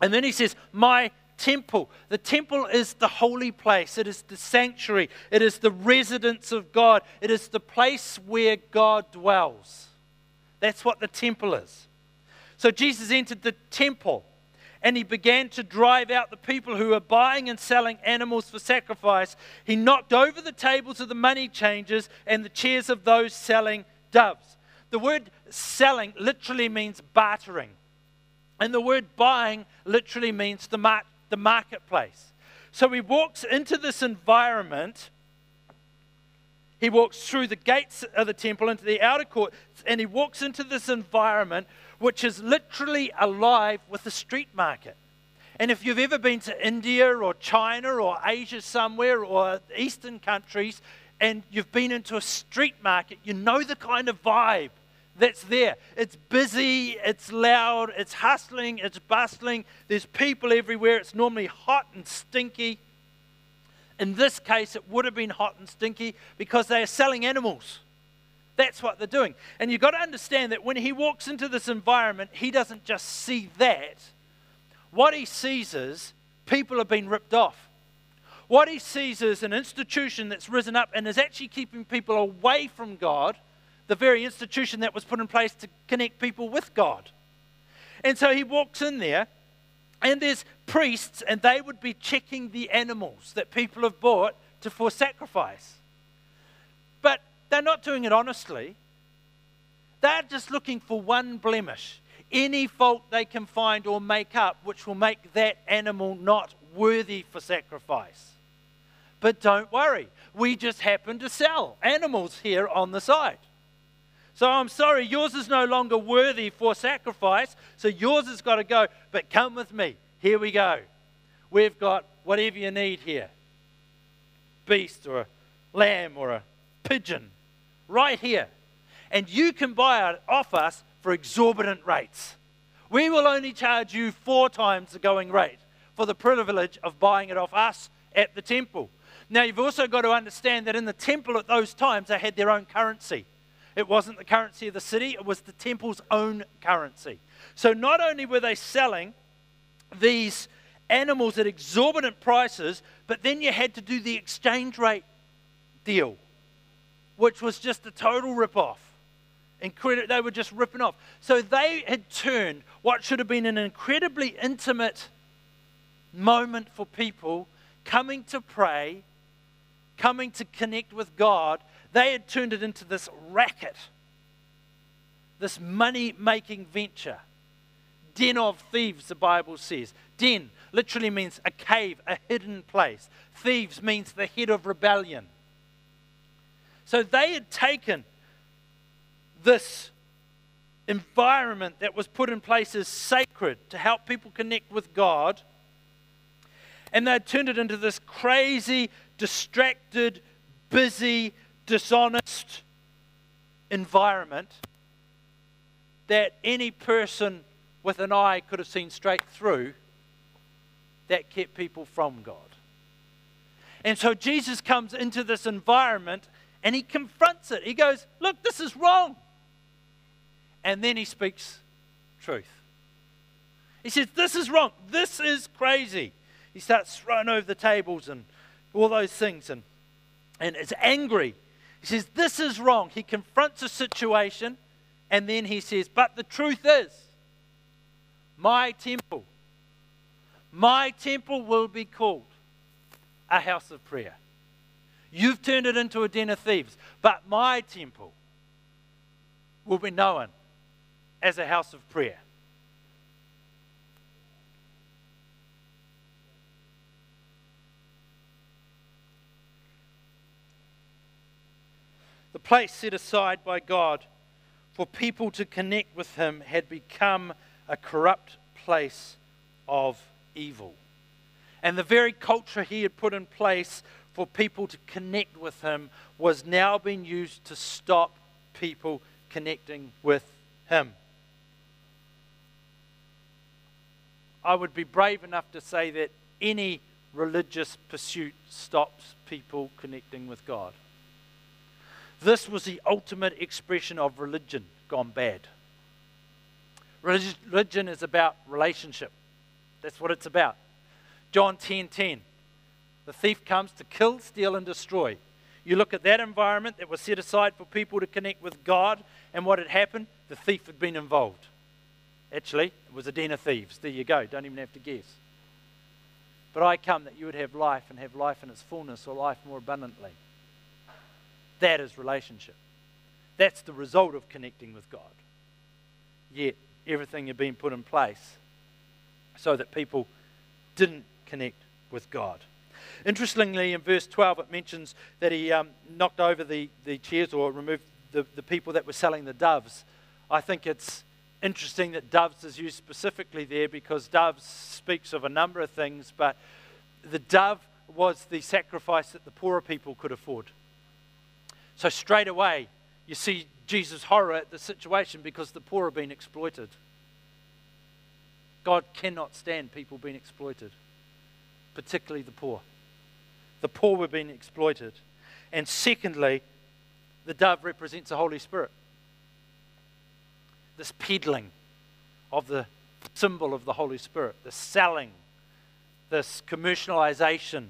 And then he says, my temple. The temple is the holy place. It is the sanctuary. It is the residence of God. It is the place where God dwells. That's what the temple is. So Jesus entered the temple and he began to drive out the people who were buying and selling animals for sacrifice. He knocked over the tables of the money changers and the chairs of those selling doves. The word selling literally means bartering. And the word buying literally means the, mar- the marketplace. So he walks into this environment. He walks through the gates of the temple into the outer court, and he walks into this environment which is literally alive with the street market. And if you've ever been to India or China or Asia somewhere or Eastern countries, and you've been into a street market, you know the kind of vibe that's there. It's busy, it's loud, it's hustling, it's bustling. There's people everywhere. It's normally hot and stinky. In this case, it would have been hot and stinky because they are selling animals. That's what they're doing. And you've got to understand that when he walks into this environment, he doesn't just see that. What he sees is people have been ripped off. What he sees is an institution that's risen up and is actually keeping people away from God, the very institution that was put in place to connect people with God. And so he walks in there, and there's priests, and they would be checking the animals that people have bought to for sacrifice. But they're not doing it honestly. They're just looking for one blemish, any fault they can find or make up, which will make that animal not worthy for sacrifice. But don't worry, We just happen to sell animals here on the side. So I'm sorry, yours is no longer worthy for sacrifice, so yours has got to go. But come with me. Here we go. We've got whatever you need here. Beast or a lamb or a pigeon. Right here. And you can buy it off us for exorbitant rates. We will only charge you four times the going rate for the privilege of buying it off us at the temple. Now, you've also got to understand that in the temple at those times, they had their own currency. It wasn't the currency of the city, it was the temple's own currency. So not only were they selling these animals at exorbitant prices, but then you had to do the exchange rate deal, which was just a total rip-off. Incredi- they were just ripping off. So they had turned what should have been an incredibly intimate moment for people coming to pray, coming to connect with God, they had turned it into this racket, this money-making venture. Den of thieves, the Bible says. Den literally means a cave, a hidden place. Thieves means the head of rebellion. So they had taken this environment that was put in place as sacred to help people connect with God, and they had turned it into this crazy, distracted, busy, dishonest environment that any person with an eye could have seen straight through, that kept people from God. And so Jesus comes into this environment and he confronts it. He goes, look, this is wrong. And then he speaks truth. He says, this is wrong. This is crazy. He starts throwing over the tables and all those things and, and is angry. He says, this is wrong. He confronts a situation, and then he says, but the truth is, my temple, my temple will be called a house of prayer. You've turned it into a den of thieves, but my temple will be known as a house of prayer. The place set aside by God for people to connect with him had become a corrupt place of evil. And the very culture he had put in place for people to connect with him was now being used to stop people connecting with him. I would be brave enough to say that any religious pursuit stops people connecting with God. This was the ultimate expression of religion gone bad. Religion is about relationship. That's what it's about. John ten ten. The thief comes to kill, steal, and destroy. You look at that environment that was set aside for people to connect with God, and what had happened? The thief had been involved. Actually, it was a den of thieves. There you go. Don't even have to guess. But I come that you would have life and have life in its fullness, or life more abundantly. That is relationship. That's the result of connecting with God. Yet, everything had been put in place so that people didn't connect with God. Interestingly, in verse twelve, it mentions that he um, knocked over the, the chairs or removed the, the people that were selling the doves. I think it's interesting that doves is used specifically there because doves speaks of a number of things, but the dove was the sacrifice that the poorer people could afford. So straight away, you see Jesus' horror at the situation because the poor are being exploited. God cannot stand people being exploited, particularly the poor. The poor were being exploited. And secondly, the dove represents the Holy Spirit. This peddling of the symbol of the Holy Spirit, the selling, this commercialization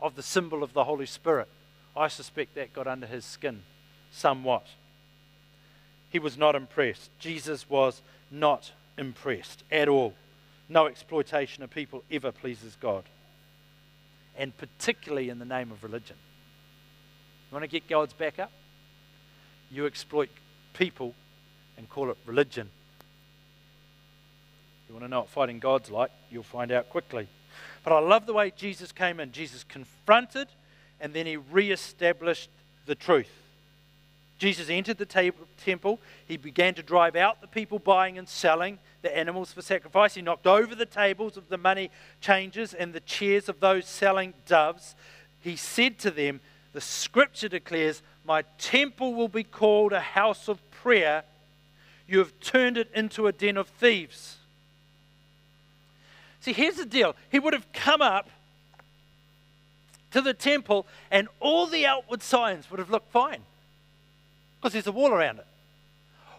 of the symbol of the Holy Spirit. I suspect that got under his skin somewhat. He was not impressed. Jesus was not impressed at all. No exploitation of people ever pleases God. And particularly in the name of religion. You want to get God's back up? You exploit people and call it religion. You want to know what fighting God's like? You'll find out quickly. But I love the way Jesus came in. Jesus confronted and then he re-established the truth. Jesus entered the temple. He began to drive out the people buying and selling the animals for sacrifice. He knocked over the tables of the money changers and the chairs of those selling doves. He said to them, the scripture declares, my temple will be called a house of prayer. You have turned it into a den of thieves. See, here's the deal. He would have come up to the temple and all the outward signs would have looked fine because there's a wall around it.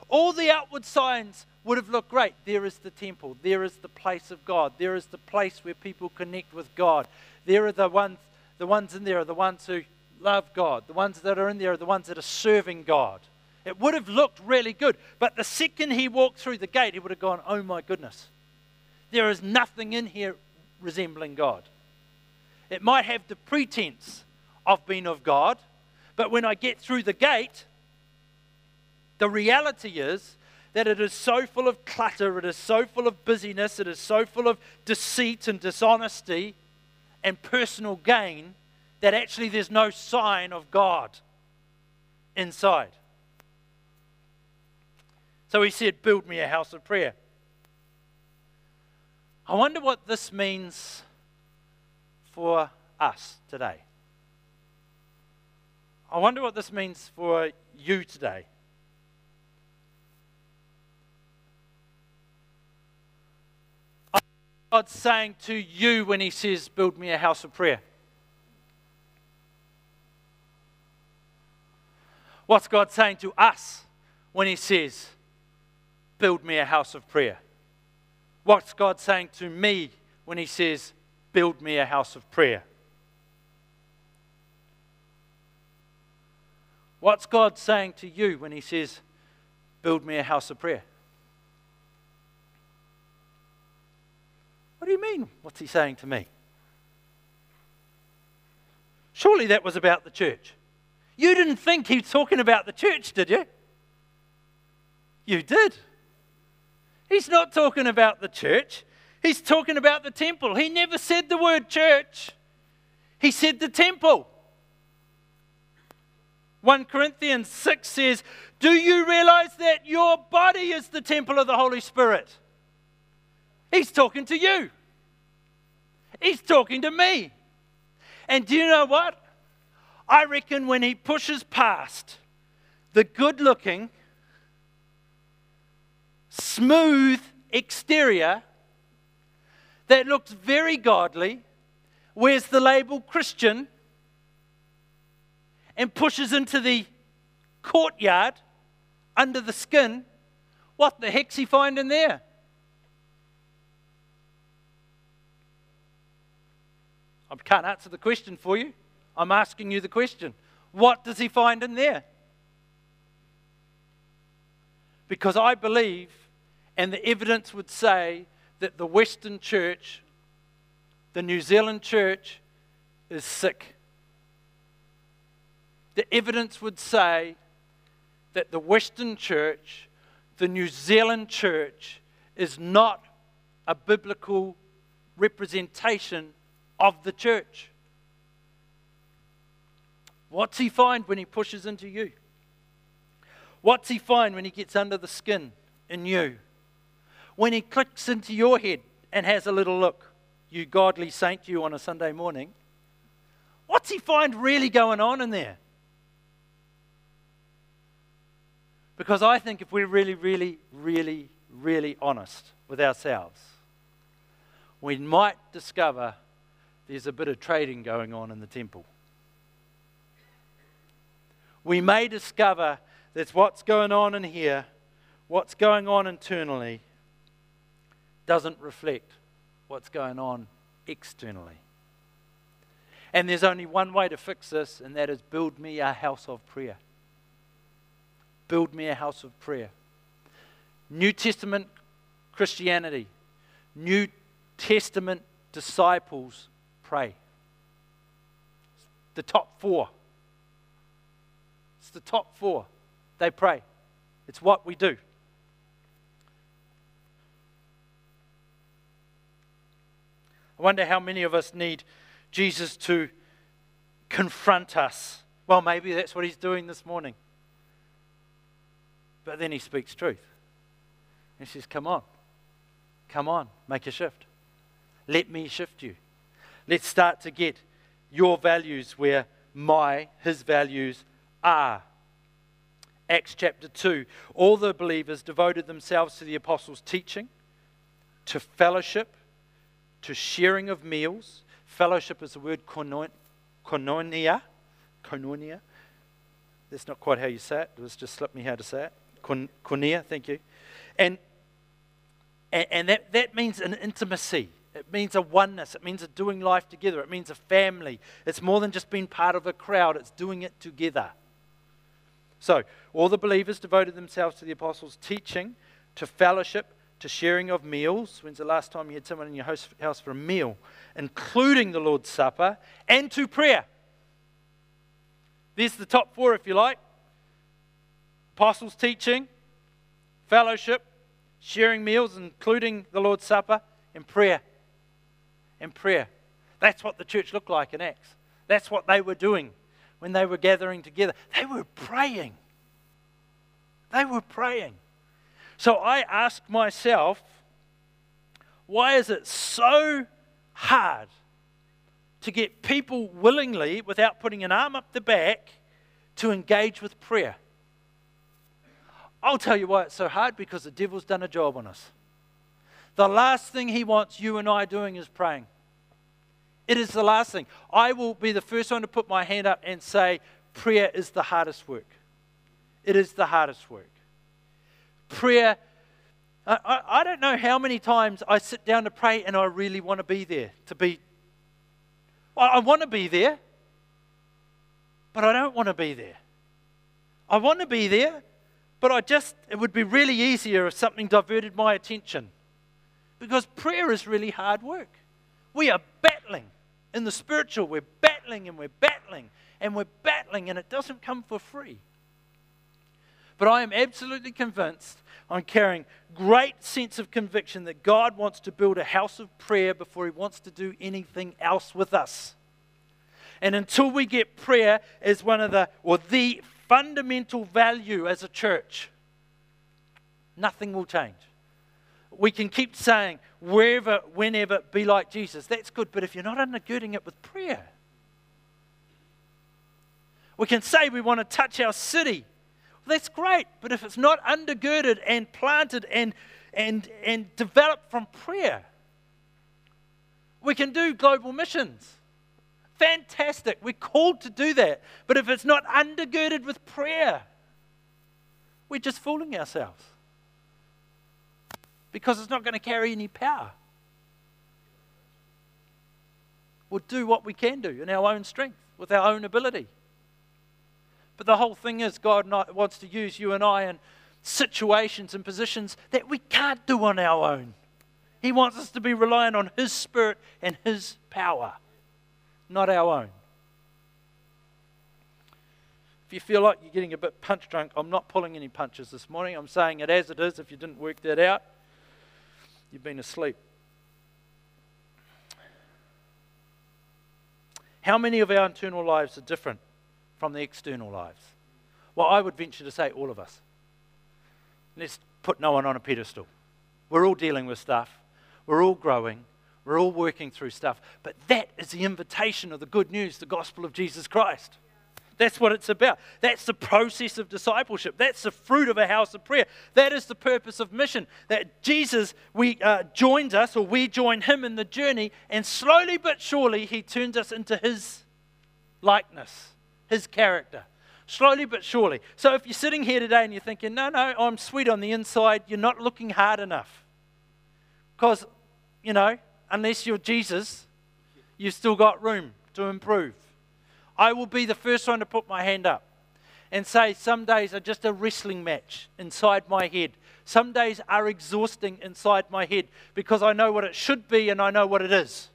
All the outward signs would have looked great. There is the temple. There is the place of God. There is the place where people connect with God. There are the ones, the ones in there are the ones who love God. The ones that are in there are the ones that are serving God. It would have looked really good. But the second he walked through the gate, he would have gone, oh my goodness. There is nothing in here resembling God. It might have the pretense of being of God, but when I get through the gate, the reality is that it is so full of clutter, it is so full of busyness, it is so full of deceit and dishonesty and personal gain that actually there's no sign of God inside. So he said, build me a house of prayer. I wonder what this means for us today. I wonder what this means for you today. God's saying to you when he says, build me a house of prayer. What's God saying to us when he says, build me a house of prayer? What's God saying to me when he says, build me a house of prayer? What's God saying to you when he says, build me a house of prayer? What do you mean, what's he saying to me? Surely that was about the church. You didn't think he was talking about the church, did you? You did. He's not talking about the church. He's talking about the temple. He never said the word church. He said the temple. First Corinthians six says, do you realize that your body is the temple of the Holy Spirit? He's talking to you. He's talking to me. And do you know what? I reckon when he pushes past the good-looking, smooth exterior that looks very godly, wears the label Christian, and pushes into the courtyard under the skin, what the heck's he find in there? I can't answer the question for you. I'm asking you the question. What does he find in there? Because I believe, and the evidence would say, that the Western church, the New Zealand church, is sick. The evidence would say that the Western church, the New Zealand church, is not a biblical representation of the church. What's he find when he pushes into you? What's he find when he gets under the skin in you? When he clicks into your head and has a little look, you godly saint, you on a Sunday morning, what's he find really going on in there? Because I think if we're really, really, really, really honest with ourselves, we might discover there's a bit of trading going on in the temple. We may discover that's what's going on in here, what's going on internally, doesn't reflect what's going on externally. And there's only one way to fix this, and that is build me a house of prayer. Build me a house of prayer. New Testament Christianity, New Testament disciples pray. It's the top four. It's the top four. They pray. It's what we do. I wonder how many of us need Jesus to confront us. Well, maybe that's what he's doing this morning. But then he speaks truth. And he says, come on. Come on. Make a shift. Let me shift you. Let's start to get your values where my, his values are. Acts chapter two. All the believers devoted themselves to the apostles' teaching, to fellowship, to sharing of meals. Fellowship is the word koinonia. Koinonia. That's not quite how you say it. It was just slipped me how to say it. Koinonia, thank you. And and, and that, that means an intimacy. It means a oneness. It means a doing life together. It means a family. It's more than just being part of a crowd. It's doing it together. So, all the believers devoted themselves to the apostles' teaching, to fellowship, to sharing of meals. When's the last time you had someone in your host, house for a meal? Including the Lord's Supper, and to prayer. There's the top four, if you like. Apostles' teaching, fellowship, sharing meals, including the Lord's Supper, and prayer. And prayer. That's what the church looked like in Acts. That's what they were doing when they were gathering together. They were praying. They were praying. So I ask myself, why is it so hard to get people willingly, without putting an arm up the back, to engage with prayer? I'll tell you why it's so hard, because the devil's done a job on us. The last thing he wants you and I doing is praying. It is the last thing. I will be the first one to put my hand up and say, prayer is the hardest work. It is the hardest work. Prayer, I, I, I don't know how many times I sit down to pray and I really want to be there, to be I want to be there, but I don't want to be there. I want to be there, but I just, it would be really easier if something diverted my attention. Because prayer is really hard work. We are battling in the spiritual. We're battling and we're battling and we're battling, and it doesn't come for free. But I am absolutely convinced, I'm carrying great sense of conviction that God wants to build a house of prayer before he wants to do anything else with us. And until we get prayer as one of the, or the fundamental value as a church, nothing will change. We can keep saying, wherever, whenever, be like Jesus. That's good, but if you're not undergirding it with prayer, we can say we want to touch our city. That's great, but if it's not undergirded and planted and, and, and developed from prayer, we can do global missions. Fantastic, we're called to do that, but if it's not undergirded with prayer, we're just fooling ourselves because it's not going to carry any power. We'll do what we can do in our own strength, with our own ability. But the whole thing is God wants to use you and I in situations and positions that we can't do on our own. He wants us to be reliant on his spirit and his power, not our own. If you feel like you're getting a bit punch drunk, I'm not pulling any punches this morning. I'm saying it as it is. If you didn't work that out, you've been asleep. How many of our internal lives are different from the external lives? Well, I would venture to say all of us. Let's put no one on a pedestal. We're all dealing with stuff. We're all growing. We're all working through stuff. But that is the invitation of the good news, the gospel of Jesus Christ. That's what it's about. That's the process of discipleship. That's the fruit of a house of prayer. That is the purpose of mission, that Jesus we uh, joins us, or we join him in the journey, and slowly but surely he turns us into his likeness, his character, slowly but surely. So if you're sitting here today and you're thinking, no, no, I'm sweet on the inside, you're not looking hard enough. Because, you know, unless you're Jesus, you've still got room to improve. I will be the first one to put my hand up and say some days are just a wrestling match inside my head. Some days are exhausting inside my head because I know what it should be and I know what it is.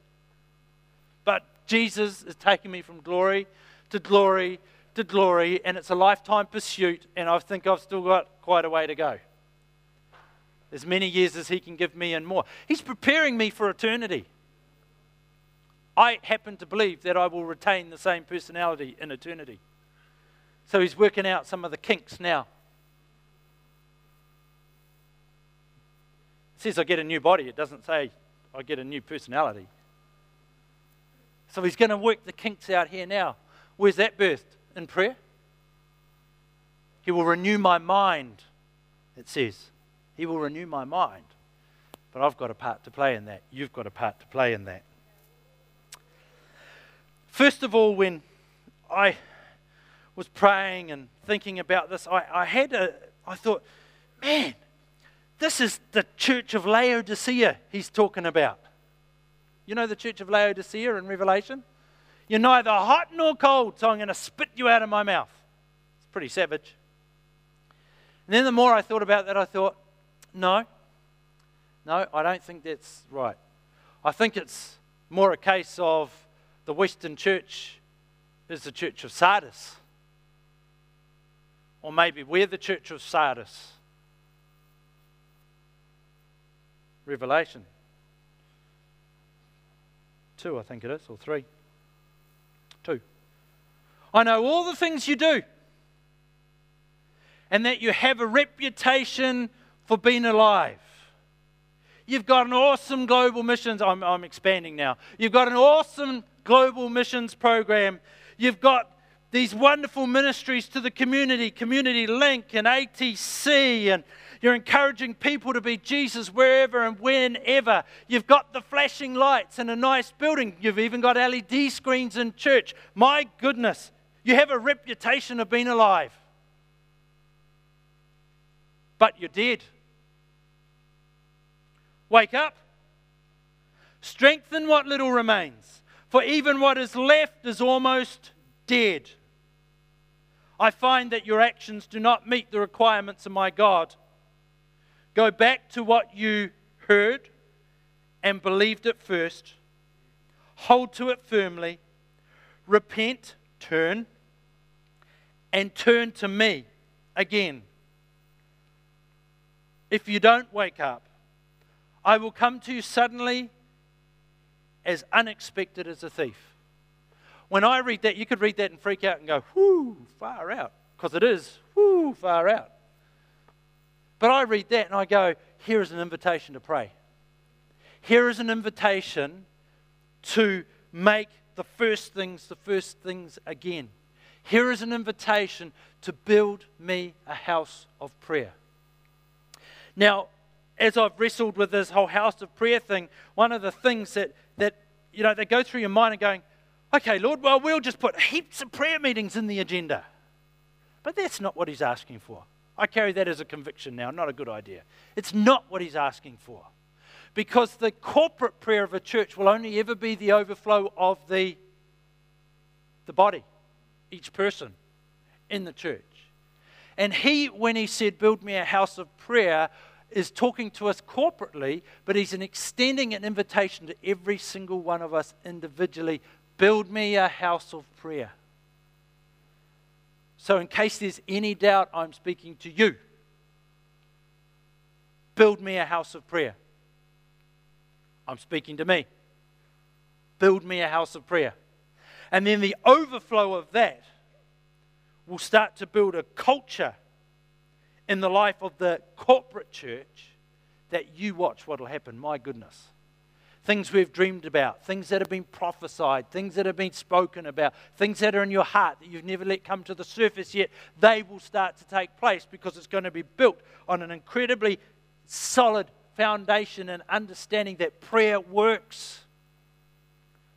But Jesus is taking me from glory to glory, to glory, and it's a lifetime pursuit, and I think I've still got quite a way to go. As many years as he can give me and more. He's preparing me for eternity. I happen to believe that I will retain the same personality in eternity. So he's working out some of the kinks now. It says I get a new body. It doesn't say I get a new personality. So he's going to work the kinks out here now. Where's that birthed? In prayer. He will renew my mind, it says. He will renew my mind. But I've got a part to play in that. You've got a part to play in that. First of all, when I was praying and thinking about this, I, I had a, I thought, man, this is the church of Laodicea he's talking about. You know the church of Laodicea in Revelation? You're neither hot nor cold, so I'm going to spit you out of my mouth. It's pretty savage. And then the more I thought about that, I thought, no, no, I don't think that's right. I think it's more a case of the Western church is the church of Sardis. Or maybe we're the church of Sardis. Revelation. Two, I think it is, or three. Two. I know all the things you do, and that you have a reputation for being alive. You've got an awesome global missions. I'm, I'm expanding now. You've got an awesome global missions program. You've got these wonderful ministries to the community, Community Link and A T C, and you're encouraging people to be Jesus wherever and whenever. You've got the flashing lights and a nice building. You've even got L E D screens in church. My goodness, you have a reputation of being alive. But you're dead. Wake up. Strengthen what little remains, for even what is left is almost dead. I find that your actions do not meet the requirements of my God. Go back to what you heard and believed at first. Hold to it firmly. Repent, turn, and turn to me again. If you don't wake up, I will come to you suddenly, as unexpected as a thief. When I read that, you could read that and freak out and go, whoo, far out, because it is, whoo, far out. But I read that and I go, here is an invitation to pray. Here is an invitation to make the first things the first things again. Here is an invitation to build me a house of prayer. Now, as I've wrestled with this whole house of prayer thing, one of the things that, that you know, they go through your mind and going, okay, Lord, well, we'll just put heaps of prayer meetings in the agenda. But that's not what he's asking for. I carry that as a conviction now, not a good idea. It's not what he's asking for. Because the corporate prayer of a church will only ever be the overflow of the, the body, each person in the church. And he, when he said, build me a house of prayer, is talking to us corporately, but he's an extending an invitation to every single one of us individually. Build me a house of prayer. So in case there's any doubt, I'm speaking to you. Build me a house of prayer. I'm speaking to me. Build me a house of prayer. And then the overflow of that will start to build a culture in the life of the corporate church that you watch what will happen. My goodness. Things we've dreamed about, things that have been prophesied, things that have been spoken about, things that are in your heart that you've never let come to the surface yet, they will start to take place because it's going to be built on an incredibly solid foundation and understanding that prayer works.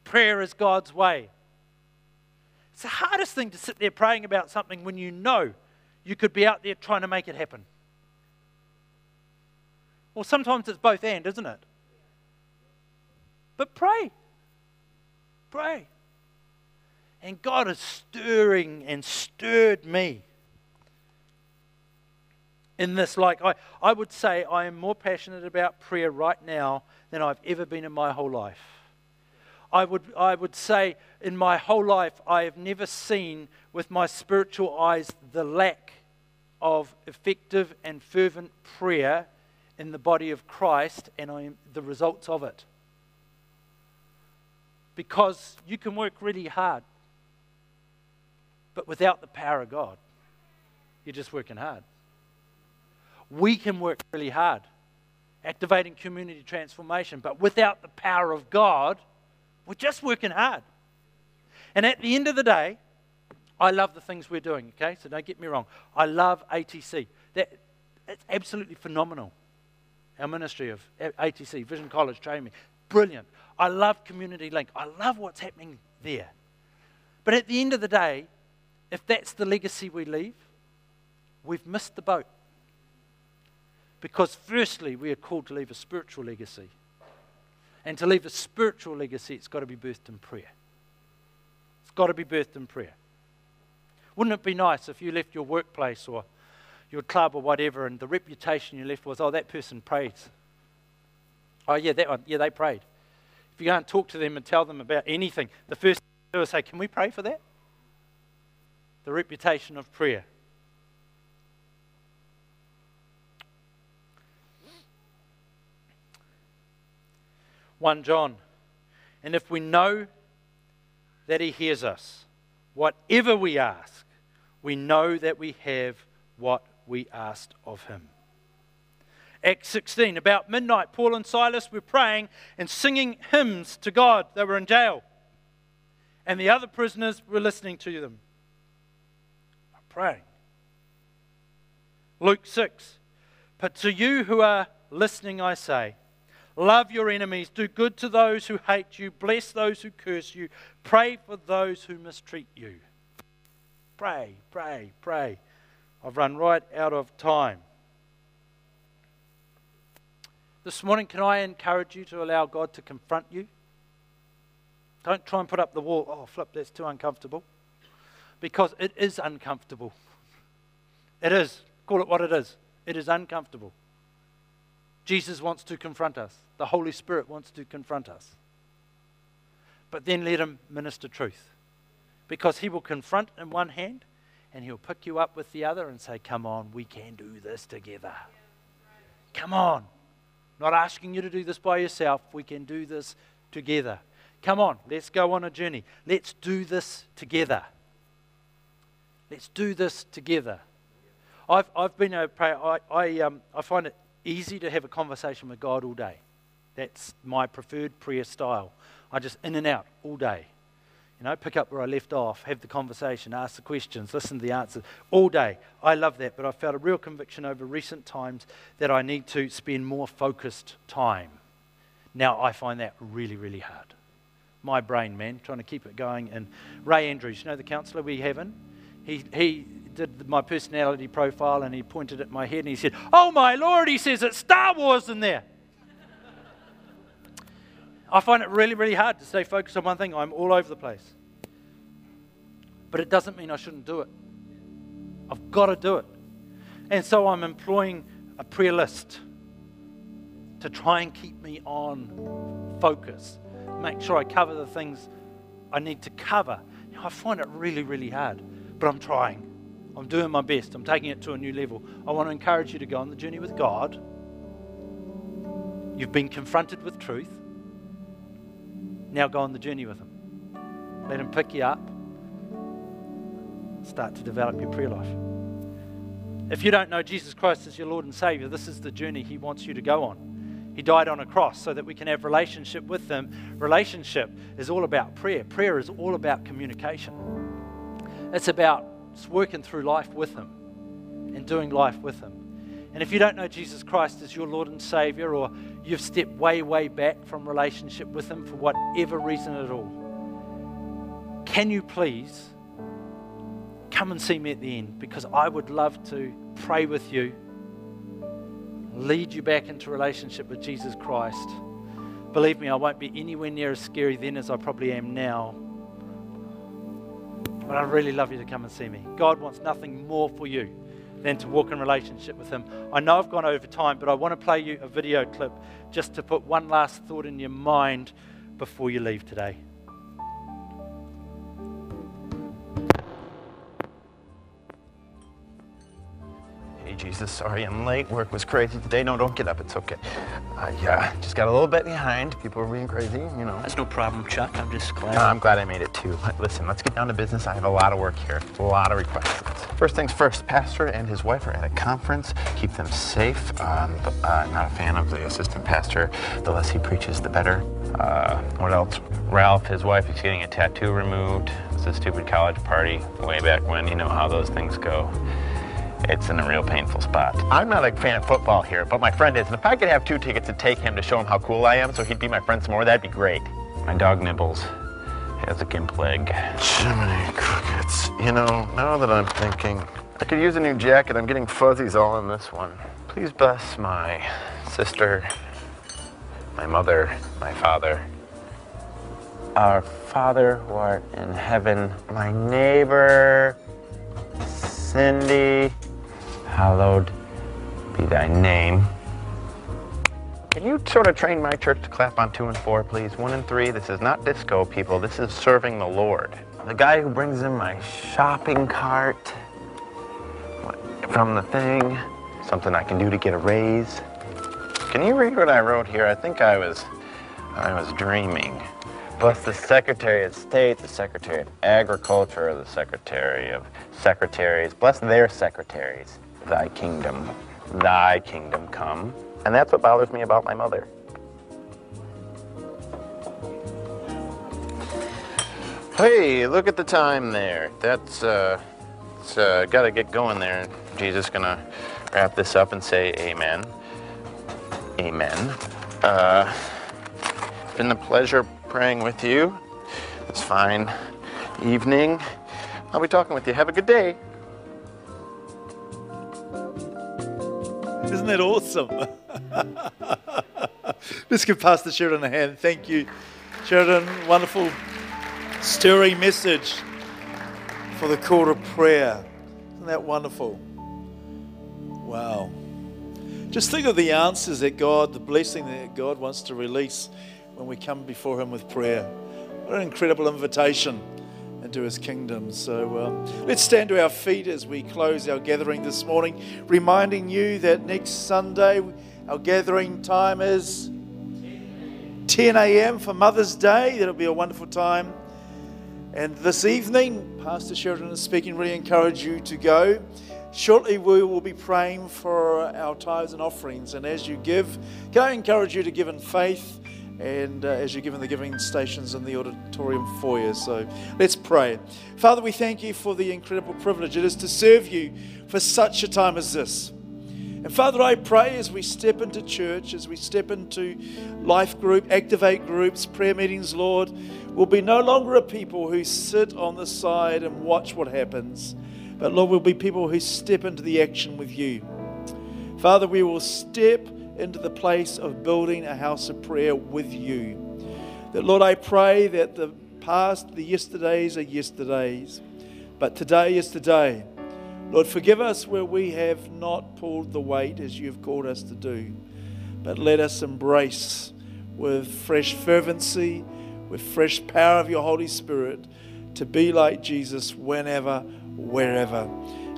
Prayer is God's way. It's the hardest thing to sit there praying about something when you know you could be out there trying to make it happen. Well, sometimes it's both and, isn't it? But pray. Pray. And God is stirring and stirred me in this. Like, I, I would say I am more passionate about prayer right now than I've ever been in my whole life. I would, I would say in my whole life I have never seen with my spiritual eyes the lack of effective and fervent prayer in the body of Christ and I am the results of it. because you can work really hard, but without the power of God, you're just working hard. We can work really hard, activating community transformation, but without the power of God, we're just working hard. And at the end of the day, I love the things we're doing, okay? So don't get me wrong. I love A T C. That, it's absolutely phenomenal. Our ministry of A T C, Vision College Training, brilliant. I love Community Link. I love what's happening there. But at the end of the day, if that's the legacy we leave, we've missed the boat. Because firstly, we are called to leave a spiritual legacy. And to leave a spiritual legacy, it's got to be birthed in prayer. It's got to be birthed in prayer. Wouldn't it be nice if you left your workplace or your club or whatever and the reputation you left was, oh, that person prayed. Oh, yeah, that one, yeah, they prayed. If you go and talk to them and tell them about anything, the first thing you do is say, can we pray for that? The reputation of prayer. First John, and if we know that he hears us, whatever we ask, we know that we have what we asked of him. Acts sixteen, about midnight, Paul and Silas were praying and singing hymns to God. They were in jail, and the other prisoners were listening to them. Praying. Luke six, but to you who are listening I say, love your enemies, do good to those who hate you, bless those who curse you, pray for those who mistreat you. Pray, pray, pray. I've run right out of time. This morning, can I encourage you to allow God to confront you? Don't try and put up the wall, oh flip, that's too uncomfortable. Because it is uncomfortable. It is. Call it what it is. It is uncomfortable. Jesus wants to confront us. The Holy Spirit wants to confront us. But then let him minister truth. Because he will confront in one hand, and he'll pick you up with the other and say, come on, we can do this together. Come on. Not asking you to do this by yourself. We can do this together. Come on, let's go on a journey. Let's do this together. Let's do this together. I've, I've been a prayer. I, I, um, I find it easy to have a conversation with God all day. That's my preferred prayer style. I just in and out all day. You know, pick up where I left off, have the conversation, ask the questions, listen to the answers all day. I love that, but I felt a real conviction over recent times that I need to spend more focused time. Now I find that really, really hard. My brain, man, trying to keep it going. And Ray Andrews, you know the counsellor we have in? He, he did my personality profile and he pointed at my head and he said, oh my Lord, he says, it's Star Wars in there. I find it really, really hard to stay focused on one thing. I'm all over the place. But it doesn't mean I shouldn't do it. I've got to do it. And so I'm employing a prayer list to try and keep me on focus, make sure I cover the things I need to cover. Now, I find it really, really hard. But I'm trying. I'm doing my best. I'm taking it to a new level. I want to encourage you to go on the journey with God. You've been confronted with truth. Now go on the journey with him. Let him pick you up. Start to develop your prayer life. If you don't know Jesus Christ as your Lord and Savior, this is the journey he wants you to go on. He died on a cross so that we can have relationship with him. Relationship is all about prayer. Prayer is all about communication. It's about working through life with him and doing life with him. And if you don't know Jesus Christ as your Lord and Savior, or you've stepped way, way back from relationship with him for whatever reason at all, can you please come and see me at the end? Because I would love to pray with you, lead you back into relationship with Jesus Christ. Believe me, I won't be anywhere near as scary then as I probably am now. But I'd really love you to come and see me. God wants nothing more for you than to walk in relationship with him. I know I've gone over time, but I want to play you a video clip just to put one last thought in your mind before you leave today. Hey, Jesus, sorry I'm late. Work was crazy today. No, don't get up. It's okay. Uh, yeah, just got a little bit behind. People are being crazy, you know. That's no problem, Chuck. I'm just glad. No, I'm glad I made it, too. Listen, let's get down to business. I have a lot of work here. A lot of requests. First things first, pastor and his wife are at a conference. Keep them safe. Um, uh, not a fan of the assistant pastor. The less he preaches, the better. Uh, what else? Ralph, his wife, is getting a tattoo removed. It's a stupid college party way back when. You know how those things go. It's in a real painful spot. I'm not a fan of football here, but my friend is. And if I could have two tickets to take him to show him how cool I am so he'd be my friend some more, that'd be great. My dog Nibbles has a gimp leg. Jiminy crickets. You know, now that I'm thinking, I could use a new jacket. I'm getting fuzzies all on this one. Please bless my sister, my mother, my father. Our Father who art in heaven, my neighbor, Cindy. Hallowed be thy name. Can you sort of train my church to clap on two and four, please? One and three, this is not disco, people. This is serving the Lord. The guy who brings in my shopping cart from the thing, something I can do to get a raise. Can you read what I wrote here? I think I was, I was dreaming. Plus the Secretary of State, the Secretary of Agriculture, the Secretary of Secretaries. Bless their secretaries. Thy kingdom, thy kingdom come. And that's what bothers me about my mother. Hey, look at the time there. That's, uh, it's, uh, gotta get going there. Jesus gonna wrap this up and say amen. Amen. Uh, it's been a pleasure praying with you this fine evening. I'll be talking with you. Have a good day. Isn't that awesome? Let's give Pastor Sheridan a hand. Thank you, Sheridan. Wonderful, stirring message for the call to prayer. Isn't that wonderful? Wow. Just think of the answers that God, the blessing that God wants to release when we come before Him with prayer. What an incredible invitation into His kingdom. So uh, let's stand to our feet as we close our gathering this morning, reminding you that next Sunday our gathering time is ten a.m. for Mother's Day. That'll be a wonderful time. And this evening, Pastor Sheridan is speaking, really encourage you to go. Shortly we will be praying for our tithes and offerings, and as you give, can I encourage you to give in faith, and uh, as you give in the giving stations in the auditorium foyer. So let's pray. Father, we thank you for the incredible privilege it is to serve you for such a time as this. And Father, I pray as we step into church, as we step into life group, activate groups, prayer meetings, Lord, we'll be no longer a people who sit on the side and watch what happens. But Lord, we'll be people who step into the action with you. Father, we will step into the place of building a house of prayer with you. That Lord, I pray that the past, the yesterdays are yesterdays, but today is today. Lord, forgive us where we have not pulled the weight as you've called us to do, but let us embrace with fresh fervency, with fresh power of your Holy Spirit, to be like Jesus whenever, wherever.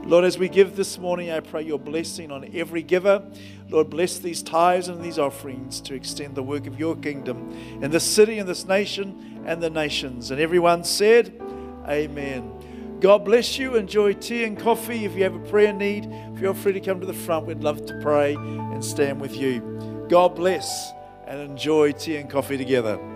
Lord, as we give this morning, I pray your blessing on every giver. Lord, bless these tithes and these offerings to extend the work of your kingdom in this city, in this nation, and the nations. And everyone said, amen. God bless you. Enjoy tea and coffee. If you have a prayer need, feel free to come to the front. We'd love to pray and stand with you. God bless, and enjoy tea and coffee together.